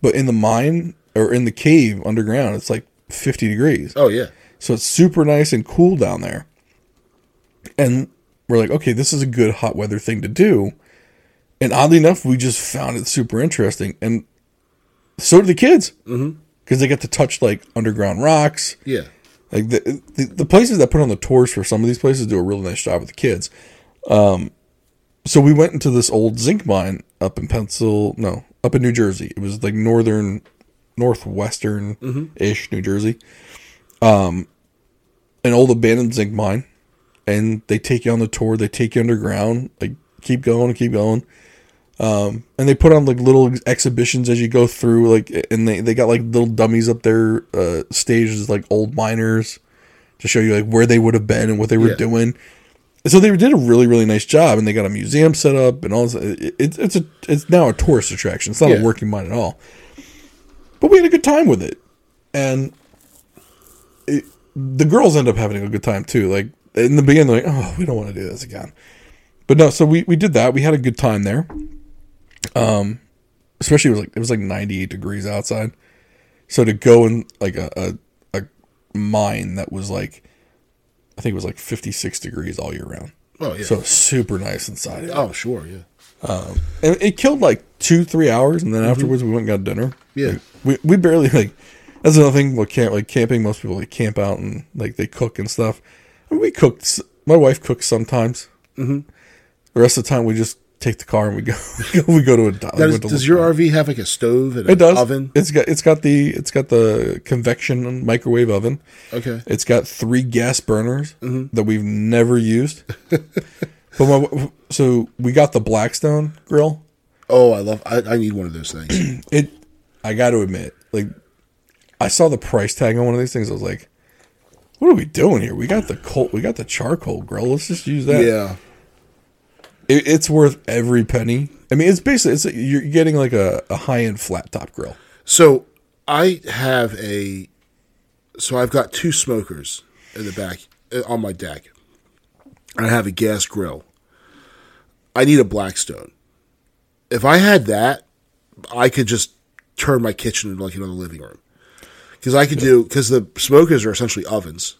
but in the mine or in the cave underground, it's like fifty degrees. Oh, yeah. So it's super nice and cool down there. And we're like, okay, this is a good hot weather thing to do. And oddly enough, we just found it super interesting. And so did the kids because mm-hmm. they got to touch like underground rocks. Yeah. Like the, the, the places that put on the tours for some of these places do a really nice job with the kids. Um, So we went into this old zinc mine up in Pencil, no, up in New Jersey. It was like northern, northwestern-ish mm-hmm. New Jersey. Um, an old abandoned zinc mine. And they take you on the tour. They take you underground. Like, keep going, keep going. Um, and they put on like little exhibitions as you go through. Like, and they, they got like little dummies up there, uh, stages like old miners to show you like where they would have been and what they were yeah. doing. So they did a really, really nice job, and they got a museum set up, and all this. It, it, it's a, it's now a tourist attraction. It's not yeah. a working mine at all. But we had a good time with it, and it, the girls end up having a good time too. Like in the beginning, they're like, "Oh, we don't want to do this again," but no. So we, we did that. We had a good time there. Um, especially it was like it was like ninety-eight degrees outside, so to go in like a a, a mine that was like. I think it was like fifty-six degrees all year round. Oh, yeah. So super nice inside. Yeah. Oh, sure, yeah. Um, and it killed like two, three hours, and then mm-hmm. afterwards we went and got dinner. Yeah. Like, we we barely, like, that's another thing, like, camp, like camping, most people, like, camp out and, like, they cook and stuff. And we cooked, my wife cooks sometimes. Mm-hmm. The rest of the time we just take the car and we go we go to a does, we to does your car. R V have, like, a stove and it an does. Oven? It's got, it's got the it's got the convection microwave oven. Okay. It's got three gas burners mm-hmm. that we've never used. But my, so we got the Blackstone grill. Oh, I love I, I need one of those things. It I got to admit, like I saw the price tag on one of these things. I was like, what are we doing here? We got the coal, we got the charcoal grill. Let's just use that. Yeah. It, it's worth every penny. I mean, it's basically it's you're getting like a, a high end flat top grill. So I have a, so I've got two smokers in the back on my deck. I have a gas grill. I need a Blackstone. If I had that, I could just turn my kitchen into like another living room because I could yeah. do because the smokers are essentially ovens.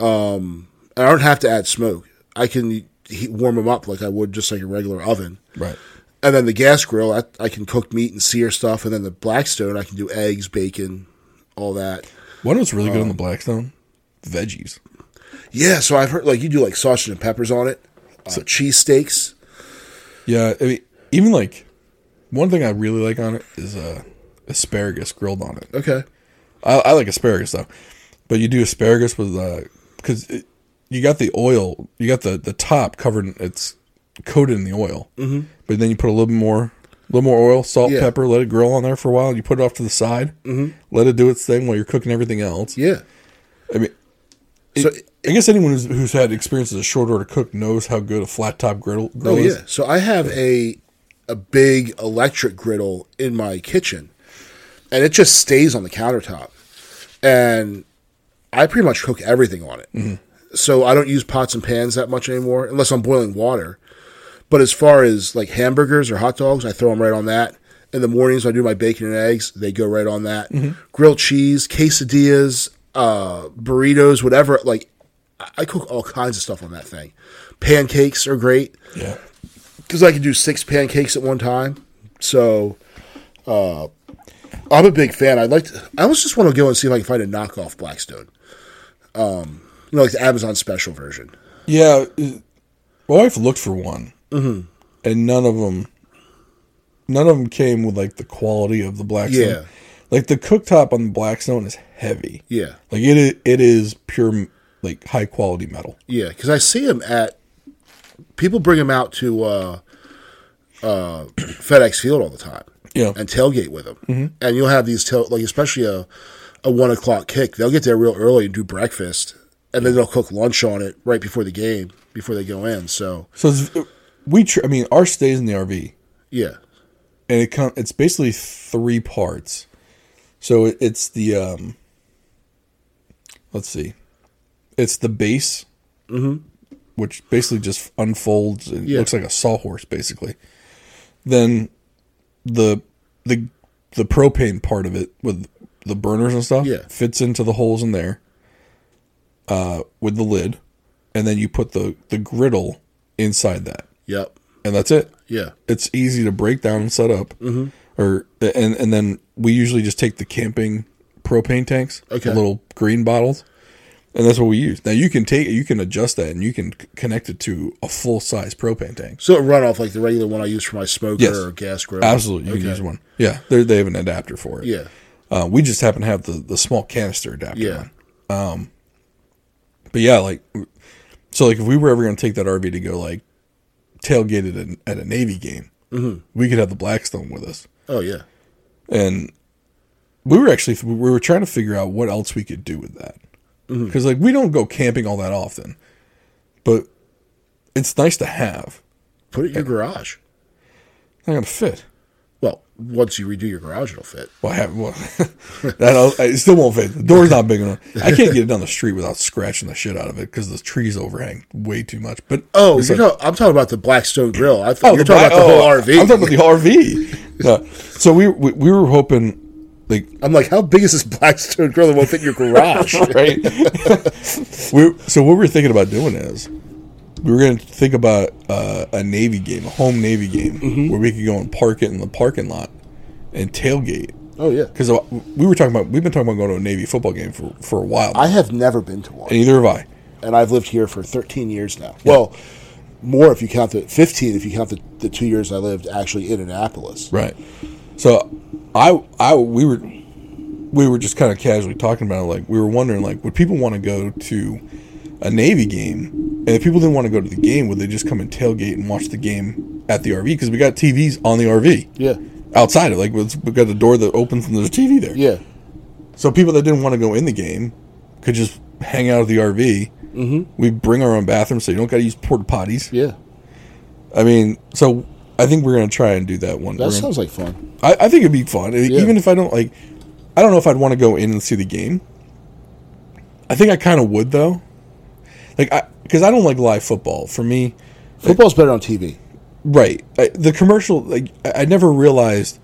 Um, I don't have to add smoke. I can. Heat, warm them up like I would just like a regular oven. Right. And then the gas grill, I, I can cook meat and sear stuff. And then the Blackstone, I can do eggs, bacon, all that. What was really um, good on the Blackstone? Veggies. Yeah. So I've heard like you do like sausage and peppers on it. Uh, so, cheese steaks. Yeah. I mean, even like one thing I really like on it is uh, asparagus grilled on it. Okay. I, I like asparagus though. But you do asparagus with, because uh, you got the oil, you got the, the top covered, in, it's coated in the oil. Mm-hmm. But then you put a little bit more, a little more oil, salt, yeah. pepper, let it grill on there for a while. You put it off to the side, mm-hmm. let it do its thing while you're cooking everything else. Yeah. I mean, it, so it, I guess anyone who's, who's had experience as a short order cook knows how good a flat top griddle, grill oh, is. Oh, yeah. So I have a a big electric griddle in my kitchen, and it just stays on the countertop. And I pretty much cook everything on it. Mm-hmm. So I don't use pots and pans that much anymore, unless I'm boiling water. But as far as like hamburgers or hot dogs, I throw them right on that. In the mornings, when I do my bacon and eggs, they go right on that. Mm-hmm. Grilled cheese, quesadillas, uh, burritos, whatever. Like, I cook all kinds of stuff on that thing. Pancakes are great. Yeah. Because I can do six pancakes at one time. So, uh, I'm a big fan. I'd like to, I almost just want to go and see if I can find a knockoff Blackstone. Um, you know, like the Amazon special version. Yeah. My wife looked for one. Mm-hmm. And none of them, none of them came with like the quality of the Blackstone. Yeah. Like the cooktop on the Blackstone is heavy. Yeah. Like it is, it is pure, like high quality metal. Yeah. Because I see them at, people bring them out to uh, uh, FedEx Field all the time. Yeah. And tailgate with them. Mm-hmm. And you'll have these, tail, like, especially a, a one o'clock kick. They'll get there real early and do breakfast. And then they'll cook lunch on it right before the game, before they go in. So, so we, tr- I mean, our stays in the R V. Yeah. And it com- it's basically three parts. So it, it's the, um, let's see, it's the base, mm-hmm. which basically just unfolds and yeah. looks like a sawhorse, basically. Then the the the propane part of it with the burners and stuff yeah. fits into the holes in there uh, with the lid, and then you put the, the griddle inside that. Yep, and that's it. Yeah, it's easy to break down and set up. Mm-hmm. Or and and then we usually just take the camping propane tanks, okay. the little green bottles, and that's what we use. Now you can take you can adjust that and you can connect it to a full size propane tank. So it run off like the regular one I use for my smoker yes. or gas grill. Absolutely, you okay. can use one. Yeah, they have an adapter for it. Yeah, uh, we just happen to have the, the small canister adapter. Yeah, on. Um, but yeah, like so, like if we were ever going to take that R V to go like tailgated at, at a Navy game, mm-hmm. we could have the Blackstone with us. Oh yeah, and we were actually we were trying to figure out what else we could do with that. Because, like, we don't go camping all that often, but it's nice to have. Put it in your garage. Not going to fit. Well, once you redo your garage, it'll fit. Well, I have, well that it still won't fit. The door's not big enough. I can't get it down the street without scratching the shit out of it because the trees overhang way too much. But oh, you like, know, I'm talking about the Blackstone grill. I thought oh, you're talking black, about the whole oh, R V. I'm talking about the R V. No. So we, we we were hoping. Like, I'm like, how big is this Blackstone grill that won't fit in your garage? Right. we, so what we were thinking about doing is we were going to think about uh, a Navy game, a home Navy game, mm-hmm. where we could go and park it in the parking lot and tailgate. Oh, yeah. Because we were talking about, we've been talking about going to a Navy football game for, for a while. I have never been to one. And neither have I. And I've lived here for thirteen years now. Yeah. Well, more if you count the, fifteen if you count the, the two years I lived actually in Annapolis. Right. So I I we were we were just kind of casually talking about it. Like we were wondering like would people want to go to a Navy game, and if people didn't want to go to the game, would they just come and tailgate and watch the game at the R V? Because we got T Vs on the R V. Yeah. Outside it, like we got the door that opens and there's a T V there. Yeah. So people that didn't want to go in the game could just hang out at the R V. Mm-hmm. We bring our own bathroom, so you don't got to use porta potties. Yeah. I mean, so. I think we're going to try and do that one. That gonna, sounds like fun. I, I think it'd be fun. Yeah. Even if I don't, like, I don't know if I'd want to go in and see the game. I think I kind of would, though. Like, I because I don't like live football. For me, football's like, better on T V. Right. I, the commercial, like, I, I never realized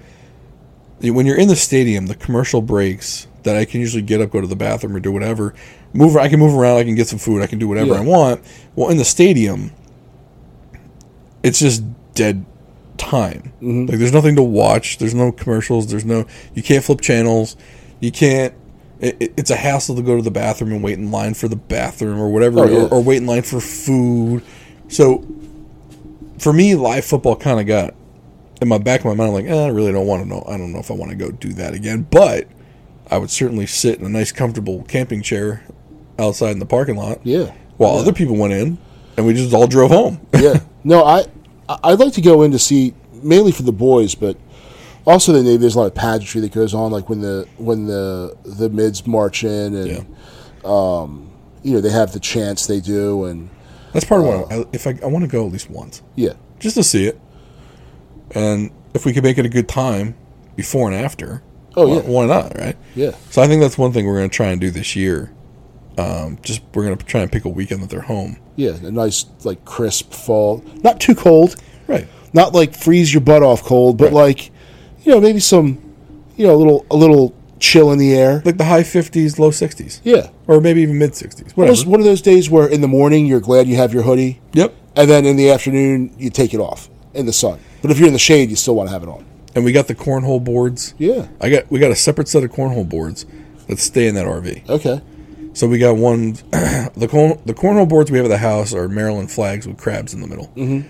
when you're in the stadium, the commercial breaks that I can usually get up, go to the bathroom, or do whatever. Move. I can move around. I can get some food. I can do whatever yeah. I want. Well, in the stadium, it's just dead time. Mm-hmm. Like there's nothing to watch, there's no commercials, there's no, you can't flip channels, you can't, it, it, it's a hassle to go to the bathroom and wait in line for the bathroom or whatever, oh, yeah. or, or wait in line for food. So for me, live football kind of got in my back of my mind, I'm like, eh, I really don't want to know, I don't know if I want to go do that again, but I would certainly sit in a nice comfortable camping chair outside in the parking lot, yeah, while yeah. other people went in, and we just all drove home. yeah. No, I, I'd like to go in to see, mainly for the boys, but also the Navy, there's a lot of pageantry that goes on, like when the when the the mids march in, and yeah. um, you know, they have the chants they do, and that's part uh, of why I, if I, I want to go at least once, yeah, just to see it, and if we could make it a good time before and after, oh why, yeah, why not, right? Yeah. So I think that's one thing we're going to try and do this year. Um, just we're going to try and pick a weekend that they're home. Yeah, a nice like crisp fall, not too cold, right? Not like freeze your butt off cold, but right. like. You know, maybe some, you know, a little a little chill in the air. Like the high fifties, low sixties. Yeah. Or maybe even mid-sixties, whatever. It's one of those days where in the morning you're glad you have your hoodie. Yep. And then in the afternoon you take it off in the sun. But if you're in the shade, you still want to have it on. And we got the cornhole boards. Yeah. I got We got a separate set of cornhole boards that stay in that R V. Okay. So we got one. the, corn, the cornhole boards we have at the house are Maryland flags with crabs in the middle. Mm-hmm.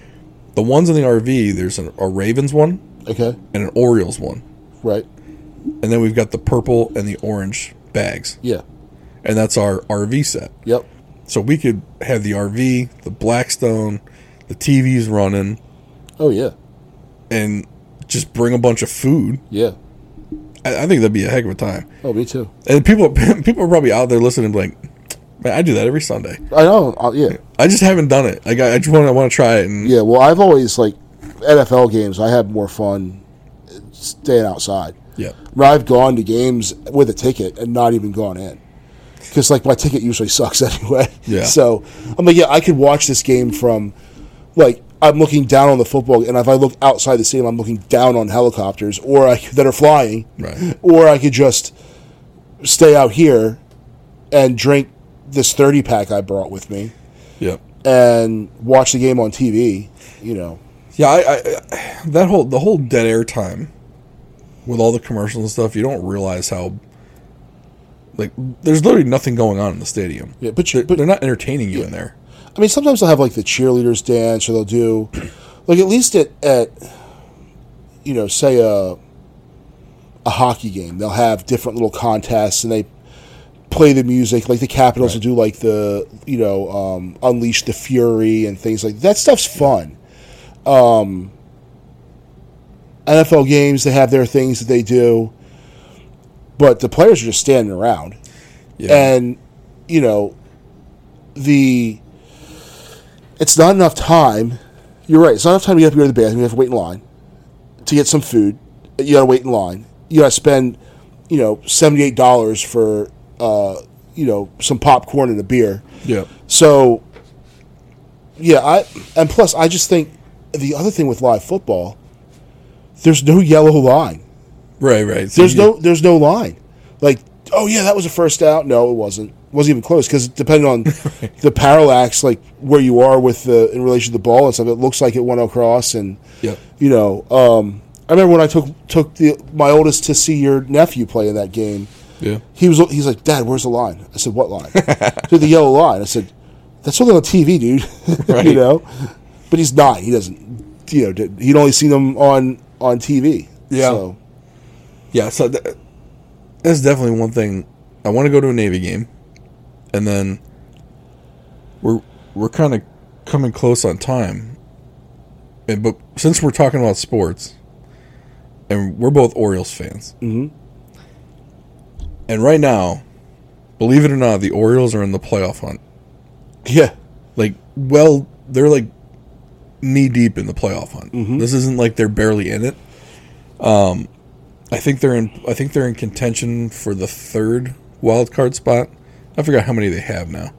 The ones in the R V, there's an, a Ravens one. Okay. And an Orioles one. Right. And then we've got the purple and the orange bags. Yeah. And that's our R V set. Yep. So we could have the R V, the Blackstone, the T Vs running. Oh, yeah. And just bring a bunch of food. Yeah. I, I think that'd be a heck of a time. Oh, me too. And people people are probably out there listening like, man, I do that every Sunday. I know. I'll, yeah. I just haven't done it. Like, I, I just want to want to try it. And yeah, well, I've always, like, N F L games, I have more fun staying outside. Yeah, I've gone to games with a ticket and not even gone in because, like, my ticket usually sucks anyway. Yeah. So I'm like, yeah, I could watch this game from, like, I'm looking down on the football, and if I look outside the stadium, I'm looking down on helicopters or I, that are flying. Right. Or I could just stay out here and drink this thirty pack I brought with me. Yeah. And watch the game on T V. You know. Yeah, I, I, that whole the whole dead air time with all the commercials and stuff, you don't realize how, like, there's literally nothing going on in the stadium. Yeah, but, you, they're, but they're not entertaining you yeah. in there. I mean, sometimes they'll have, like, the cheerleaders dance, or they'll do, like, at least at, at you know, say a, a hockey game, they'll have different little contests, and they play the music, like the Capitals right. will do, like, the, you know, um, Unleash the Fury and things like that. That stuff's fun. Yeah. Um, N F L games, they have their things that they do, but the players are just standing around. Yeah. And, you know, the it's not enough time. You're right. It's not enough time. You have to go to the bathroom. You have to wait in line to get some food. You got to wait in line. You got to spend, you know, seventy-eight dollars for, uh, you know, some popcorn and a beer. Yeah. So, yeah, I and plus I just think the other thing with live football, there's no yellow line. Right, right. So there's yeah. no there's no line. Like, oh, yeah, that was a first out. No, it wasn't. It wasn't even close because depending on right. the parallax, like where you are with the in relation to the ball and stuff, it looks like it went across. And, yep. you know, um, I remember when I took took the my oldest to see your nephew play in that game. Yeah, he was he's like, Dad, where's the line? I said, what line? To the yellow line. I said, that's only on T V, dude. Right. You know? But he's not. He doesn't. You know, he'd only seen them on, on T V. Yeah. So. Yeah. So th- that's definitely one thing. I want to go to a Navy game, and then we're we're kind of coming close on time. And, but since we're talking about sports, and we're both Orioles fans, mm-hmm. and right now, believe it or not, the Orioles are in the playoff hunt. Yeah. Like, well, they're like. knee deep in the playoff hunt. Mm-hmm. This isn't like they're barely in it. Um, I think they're in. I think they're in contention for the third wild card spot. I forgot how many they have now.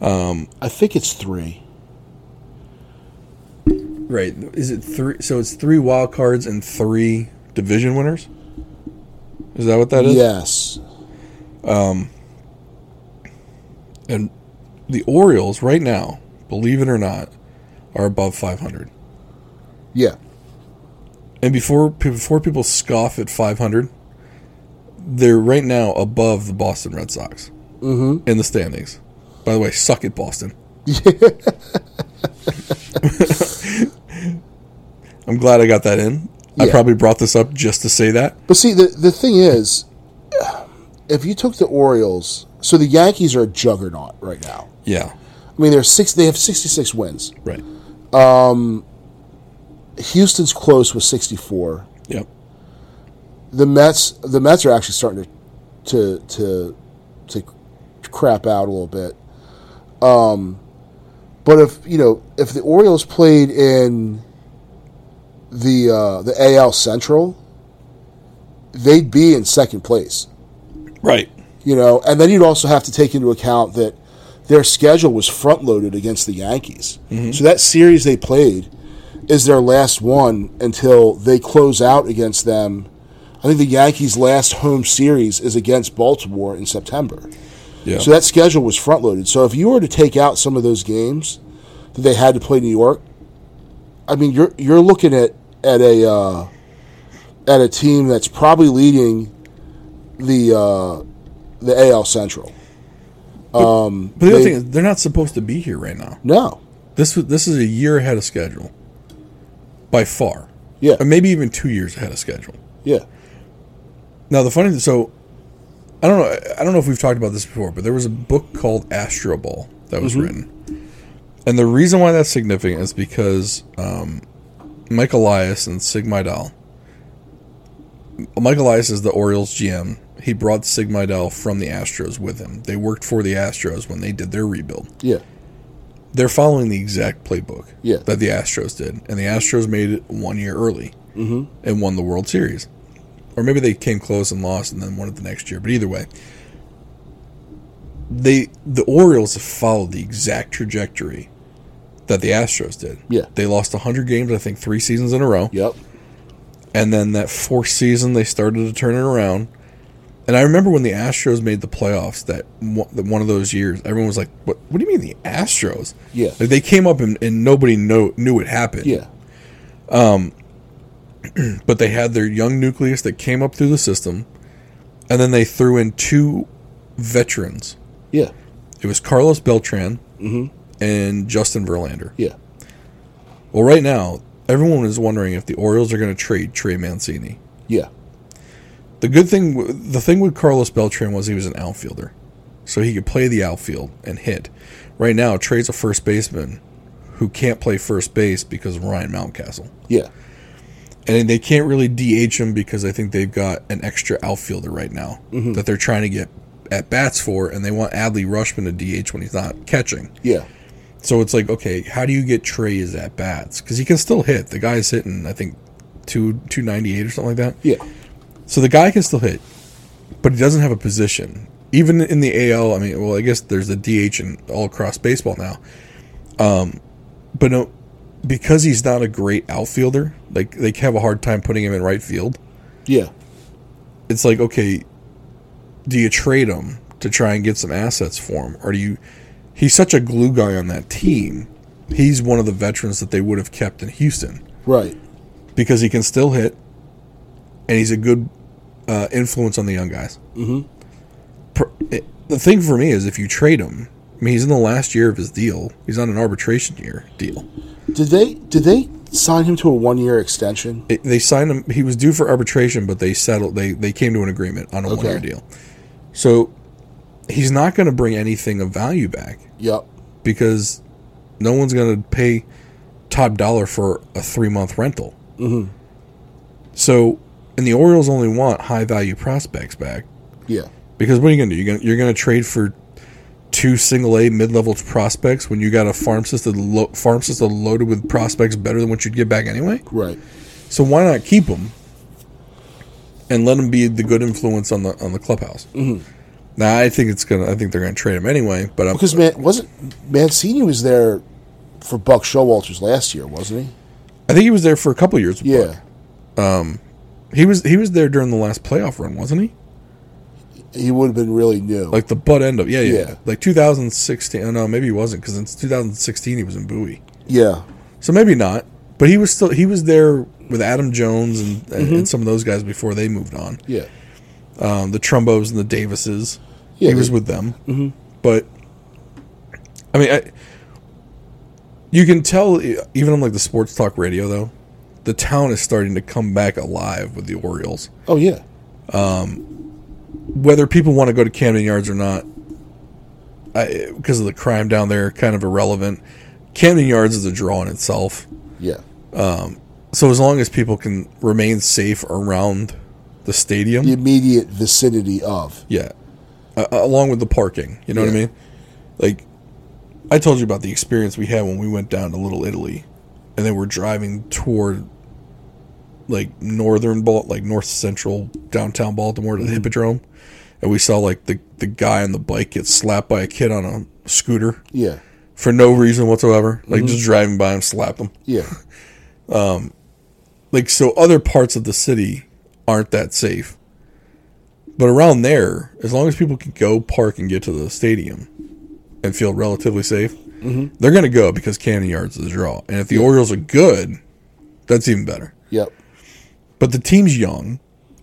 Um, I think it's three. Right? Is it three? So it's three wild cards and three division winners. Is that what that is? Yes. Um. And the Orioles right now, believe it or not, are above five hundred. Yeah. And before before people scoff at five hundred, they're right now above the Boston Red Sox mm-hmm. in the standings. By the way, suck it, Boston. I'm glad I got that in. Yeah. I probably brought this up just to say that. But see, the, the thing is, if you took the Orioles, so the Yankees are a juggernaut right now. Yeah. I mean, they're six. They have sixty-six wins. Right. Um, Houston's close with sixty-four. Yep. The Mets. The Mets are actually starting to to to, to crap out a little bit. Um, but if you know, if the Orioles played in the uh, the A L Central, they'd be in second place. Right. You know, and then you'd also have to take into account that their schedule was front-loaded against the Yankees. Mm-hmm. So that series they played is their last one until they close out against them. I think the Yankees' last home series is against Baltimore in September. Yeah. So that schedule was front-loaded. So if you were to take out some of those games that they had to play New York, I mean, you're you're looking at at a uh, at a team that's probably leading the uh, the A L Central. But, um, but the other they, thing is, they're not supposed to be here right now. No, this this is a year ahead of schedule, by far. Yeah, or maybe even two years ahead of schedule. Yeah. Now the funny thing, so I don't know. I don't know if we've talked about this before, but there was a book called Astro Ball that was mm-hmm. written, and the reason why that's significant is because um, Michael Elias and Sig Mejdal. Michael Elias is the Orioles G M. He brought Sig Mejdal from the Astros with him. They worked for the Astros when they did their rebuild. Yeah. They're following the exact playbook yeah. that the Astros did. And the Astros made it one year early mm-hmm. and won the World Series. Or maybe they came close and lost and then won it the next year. But either way, they the Orioles have followed the exact trajectory that the Astros did. Yeah. They lost one hundred games, I think, three seasons in a row. Yep. And then that fourth season, they started to turn it around. And I remember when the Astros made the playoffs that one of those years, everyone was like, what What do you mean the Astros? Yeah. Like they came up and, and nobody know, knew it happened. Yeah. Um, but they had their young nucleus that came up through the system, and then they threw in two veterans. Yeah. It was Carlos Beltran mm-hmm. and Justin Verlander. Yeah. Well, right now, everyone is wondering if the Orioles are going to trade Trey Mancini. Yeah. The good thing, the thing with Carlos Beltran was he was an outfielder, so he could play the outfield and hit. Right now, Trey's a first baseman who can't play first base because of Ryan Mountcastle. Yeah. And they can't really D H him because I think they've got an extra outfielder right now mm-hmm. that they're trying to get at bats for, and they want Adley Rushman to D H when he's not catching. Yeah. So it's like, okay, how do you get Trey's at bats? Because he can still hit. The guy's hitting, I think, two ninety-eight or something like that. Yeah. So the guy can still hit, but he doesn't have a position. Even in the A L, I mean, well, I guess there's a D H in all across baseball now. Um, but no, because he's not a great outfielder, like they have a hard time putting him in right field. Yeah. It's like, okay, do you trade him to try and get some assets for him? Or do you... He's such a glue guy on that team. He's one of the veterans that they would have kept in Houston. Right. Because he can still hit, and he's a good uh, influence on the young guys. Mm-hmm. Per, it, the thing for me is if you trade him, I mean, he's in the last year of his deal. He's on an arbitration year deal. Did they did they sign him to a one-year extension? It, they signed him. He was due for arbitration, but they settled. They, they came to an agreement on a okay. one-year deal. So he's not going to bring anything of value back. Yep. Because no one's going to pay top dollar for a three-month rental. Mm-hmm. So, and the Orioles only want high-value prospects back. Yeah. Because what are you going to do? You're going you're going to trade for two single-A mid-level prospects when you got a farm system, lo- farm system loaded with prospects better than what you'd get back anyway? Right. So why not keep them and let them be the good influence on the on the clubhouse? Mm-hmm. Nah, I think it's gonna. I think they're gonna trade him anyway. But I'm, because man, wasn't Mancini was there for Buck Showalter's last year, wasn't he? I think he was there for a couple of years. With yeah, Buck. Um, he was he was there during the last playoff run, wasn't he? He would have been really new, like the butt end of yeah, yeah, yeah. like two thousand sixteen. Oh no, maybe he wasn't because in two thousand sixteen he was in Bowie. Yeah, so maybe not. But he was still he was there with Adam Jones and, mm-hmm. and, and some of those guys before they moved on. Yeah, um, the Trumbos and the Davises. Yeah, he was with them, mm-hmm. but I mean, I, you can tell even on like the sports talk radio though, the town is starting to come back alive with the Orioles. Oh yeah, um, whether people want to go to Camden Yards or not, I, because of the crime down there, kind of irrelevant. Camden Yards is a draw in itself. Yeah. Um, so as long as people can remain safe around the stadium. The immediate vicinity of. Yeah. Uh, along with the parking. You know yeah. what I mean? Like, I told you about the experience we had when we went down to Little Italy. And then we're driving toward, like, northern, Bal- like, north central downtown Baltimore to the mm-hmm. Hippodrome. And we saw, like, the, the guy on the bike get slapped by a kid on a scooter. Yeah. For no reason whatsoever. Like, mm-hmm. just driving by him, slapped him. Yeah. um, like, so other parts of the city aren't that safe. But around there, as long as people can go park and get to the stadium and feel relatively safe, mm-hmm. they're going to go because Camden Yards is a draw. And if the yeah. Orioles are good, that's even better. Yep. But the team's young.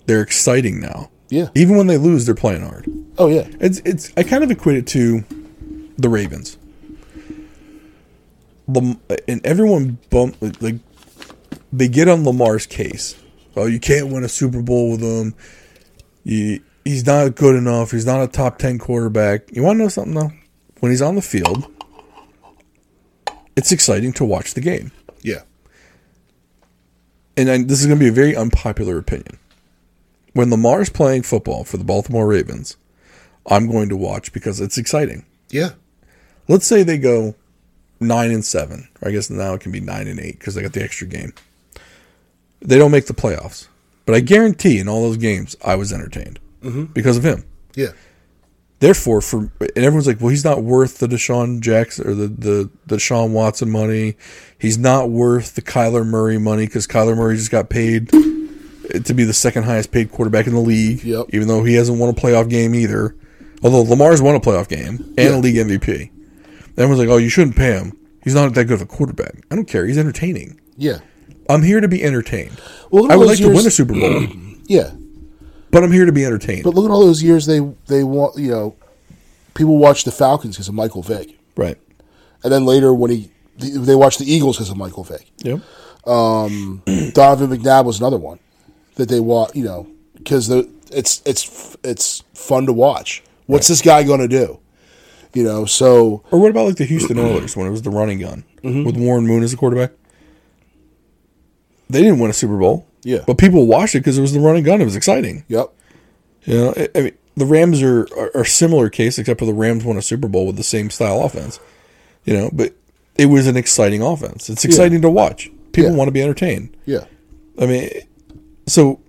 They're exciting now. Yeah. Even when they lose, they're playing hard. Oh, yeah. It's it's. I kind of equate it to the Ravens. Lam- and everyone bump like they get on Lamar's case. Oh, you can't win a Super Bowl with him. He, he's not good enough. He's not a top ten quarterback. You want to know something, though? When he's on the field, it's exciting to watch the game. Yeah. And I, this is going to be a very unpopular opinion. When Lamar's playing football for the Baltimore Ravens, I'm going to watch because it's exciting. Yeah. Let's say they go nine and seven. Or I guess now it can be nine and eight because they got the extra game. They don't make the playoffs. But I guarantee in all those games, I was entertained mm-hmm. because of him. Yeah. Therefore, for and everyone's like, well, he's not worth the Deshaun Jackson or the, the, the Deshaun Watson money. He's not worth the Kyler Murray money because Kyler Murray just got paid to be the second highest paid quarterback in the league, yep. even though he hasn't won a playoff game either. Although Lamar's won a playoff game and yeah. a league M V P. Everyone's like, oh, you shouldn't pay him. He's not that good of a quarterback. I don't care. He's entertaining. Yeah. I'm here to be entertained. Well, I would like years, to win a Super Bowl. Yeah. But I'm here to be entertained. But look at all those years they, they want, you know, people watch the Falcons because of Michael Vick. Right. And then later when he, they watch the Eagles because of Michael Vick. Yep. Um, Donovan McNabb was another one. That they watch, you know, because it's it's it's fun to watch. What's right. this guy going to do? You know, so or what about like the Houston Oilers when it was the running gun mm-hmm. with Warren Moon as the quarterback? They didn't win a Super Bowl, yeah, but people watched it because it was the running gun. It was exciting. Yep. You know, I mean, the Rams are are, are a similar case, except for the Rams won a Super Bowl with the same style offense. You know, but it was an exciting offense. It's exciting yeah. to watch. People yeah. want to be entertained. Yeah. I mean. So,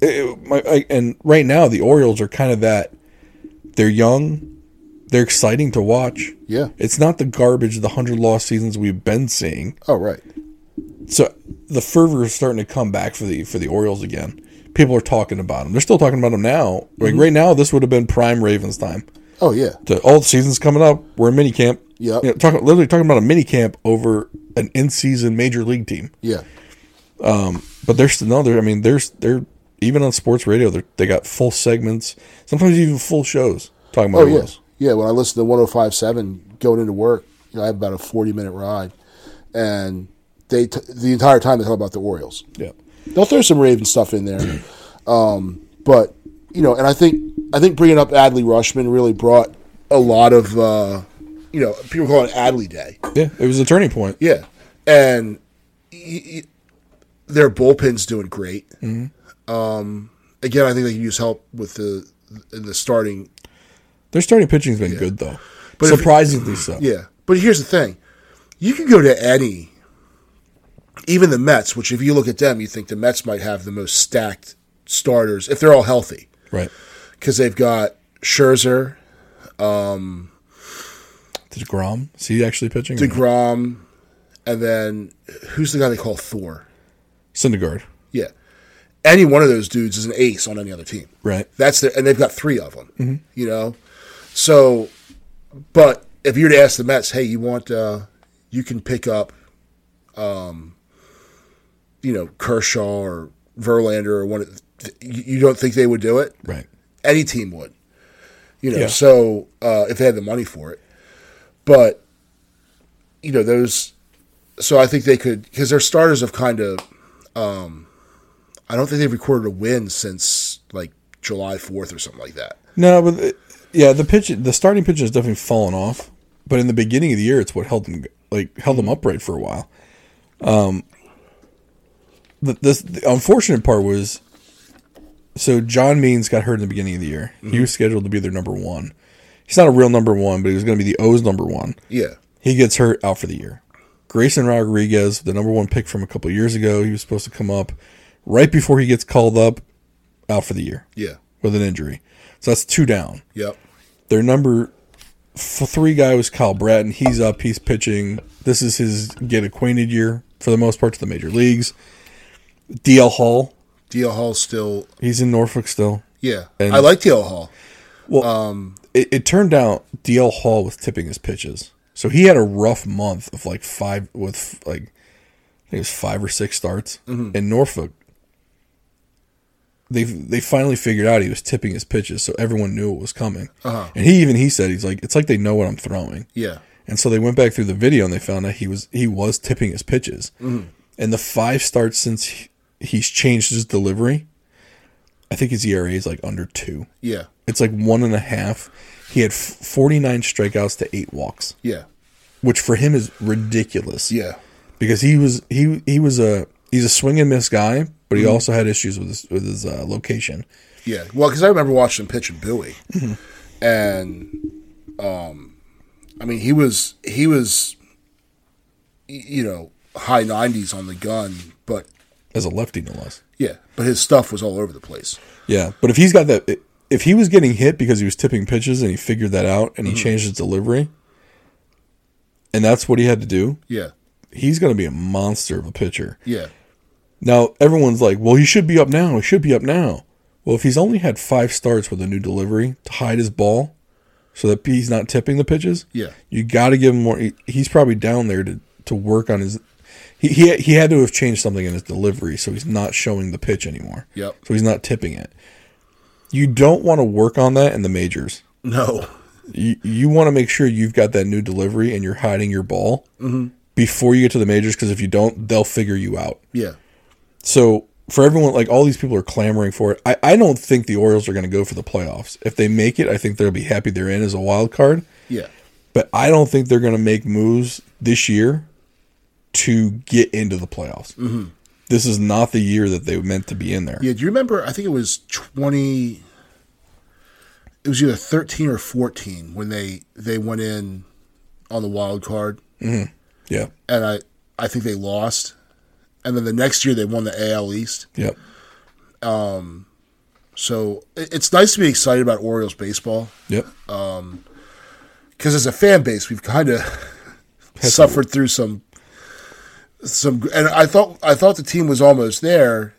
it, my, I, and right now the Orioles are kind of that. They're young, they're exciting to watch. Yeah, it's not the garbage of the hundred lost seasons we've been seeing. Oh right. So the fervor is starting to come back for the for the Orioles again. People are talking about them. They're still talking about them now. Like mm-hmm. right now, this would have been prime Ravens time. Oh yeah. The old season's coming up. We're in mini camp. Yeah. You know, talking literally talking about a mini camp over an in season major league team. Yeah. Um, but there's another. I mean, there's they're even on sports radio. They they got full segments, sometimes even full shows talking about. Oh yeah, yeah. When I listen to one oh five point seven going into work, you know, I have about a forty minute ride, and they t- the entire time they talk about the Orioles. Yeah, they'll throw some Raven stuff in there, um, but you know, and I think I think bringing up Adley Rushman really brought a lot of uh, you know people call it Adley Day. Yeah, it was a turning point. Yeah, and. He, he, Their bullpen's doing great. Mm-hmm. Um, again, I think they can use help with the in the starting. Their starting pitching's been yeah. good though, but surprisingly if, so. Yeah, but here's the thing: you can go to any, even the Mets. Which, if you look at them, you think the Mets might have the most stacked starters if they're all healthy, right? Because they've got Scherzer, um, DeGrom. Is he actually pitching? DeGrom, and then who's the guy they call Thor? Syndergaard. Yeah. Any one of those dudes is an ace on any other team. Right. That's their, and they've got three of them, mm-hmm. you know? So, but if you were to ask the Mets, hey, you want, uh, you can pick up, um, you know, Kershaw or Verlander or one of, you don't think they would do it? Right. Any team would, you know, yeah. so uh, if they had the money for it. But, you know, those, so I think they could, because their starters have kind of, Um, I don't think they've recorded a win since like July fourth or something like that. No, but Yeah, the pitch, the starting pitch has definitely fallen off, but in the beginning of the year, it's what held them like held them upright for a while. Um, the, this, the unfortunate part was, so John Means got hurt in the beginning of the year. Mm-hmm. He was scheduled to be their number one. He's not a real number one, but he was going to be the O's number one. Yeah, he gets hurt, out for the year. Grayson Rodriguez, the number one pick from a couple of years ago, he was supposed to come up right before he gets called up, out for the year. Yeah, with an injury. So that's two down. Yep. Their number three guy was Kyle Bratton. He's up. He's pitching. This is his get acquainted year for the most part to the major leagues. D L. Hall. D L. Hall's still. He's in Norfolk still. Yeah. And I like D L. Hall. Well, um, it, it turned out D L. Hall was tipping his pitches. So he had a rough month of like five with like, I think it was five or six starts. Mm-hmm. In Norfolk, They they finally figured out he was tipping his pitches, so everyone knew it was coming. Uh-huh. And he even he said he's like it's like they know what I'm throwing. Yeah. And so they went back through the video and they found out he was he was tipping his pitches. Mm-hmm. And the five starts since he, he's changed his delivery, I think his E R A is like under two. Yeah. It's like one and a half. He had forty-nine strikeouts to eight walks. Yeah. Which for him is ridiculous. Yeah. Because he was he he was a he's a swing and miss guy. But he also had issues with his, with his uh, location. Yeah, well, because I remember watching him pitch in Bowie, and um, I mean he was he was, you know, high nineties on the gun, but as a lefty no less. Yeah, but his stuff was all over the place. Yeah, but if he's got that, if he was getting hit because he was tipping pitches and he figured that out and he mm-hmm. changed his delivery, and that's what he had to do. Yeah, he's going to be a monster of a pitcher. Yeah. Now, everyone's like, well, he should be up now. He should be up now. Well, if he's only had five starts with a new delivery to hide his ball so that he's not tipping the pitches, yeah, you got to give him more. He's probably down there to, to work on his he, – he, he had to have changed something in his delivery so he's not showing the pitch anymore. Yep. So he's not tipping it. You don't want to work on that in the majors. No. You, you want to make sure you've got that new delivery and you're hiding your ball mm-hmm. before you get to the majors, because if you don't, they'll figure you out. Yeah. So, for everyone, like, all these people are clamoring for it. I, I don't think the Orioles are going to go for the playoffs. If they make it, I think they'll be happy they're in as a wild card. Yeah. But I don't think they're going to make moves this year to get into the playoffs. Mm-hmm. This is not the year that they meant to be in there. Yeah, do you remember, I think it was twenty, it was either thirteen or fourteen when they, they went in on the wild card. Mm-hmm. Yeah. And I, I think they lost. And then the next year they won the A L East. Yep. Um, so it's nice to be excited about Orioles baseball. Yep. Um, because as a fan base, we've kind of suffered through some, some. And I thought I thought the team was almost there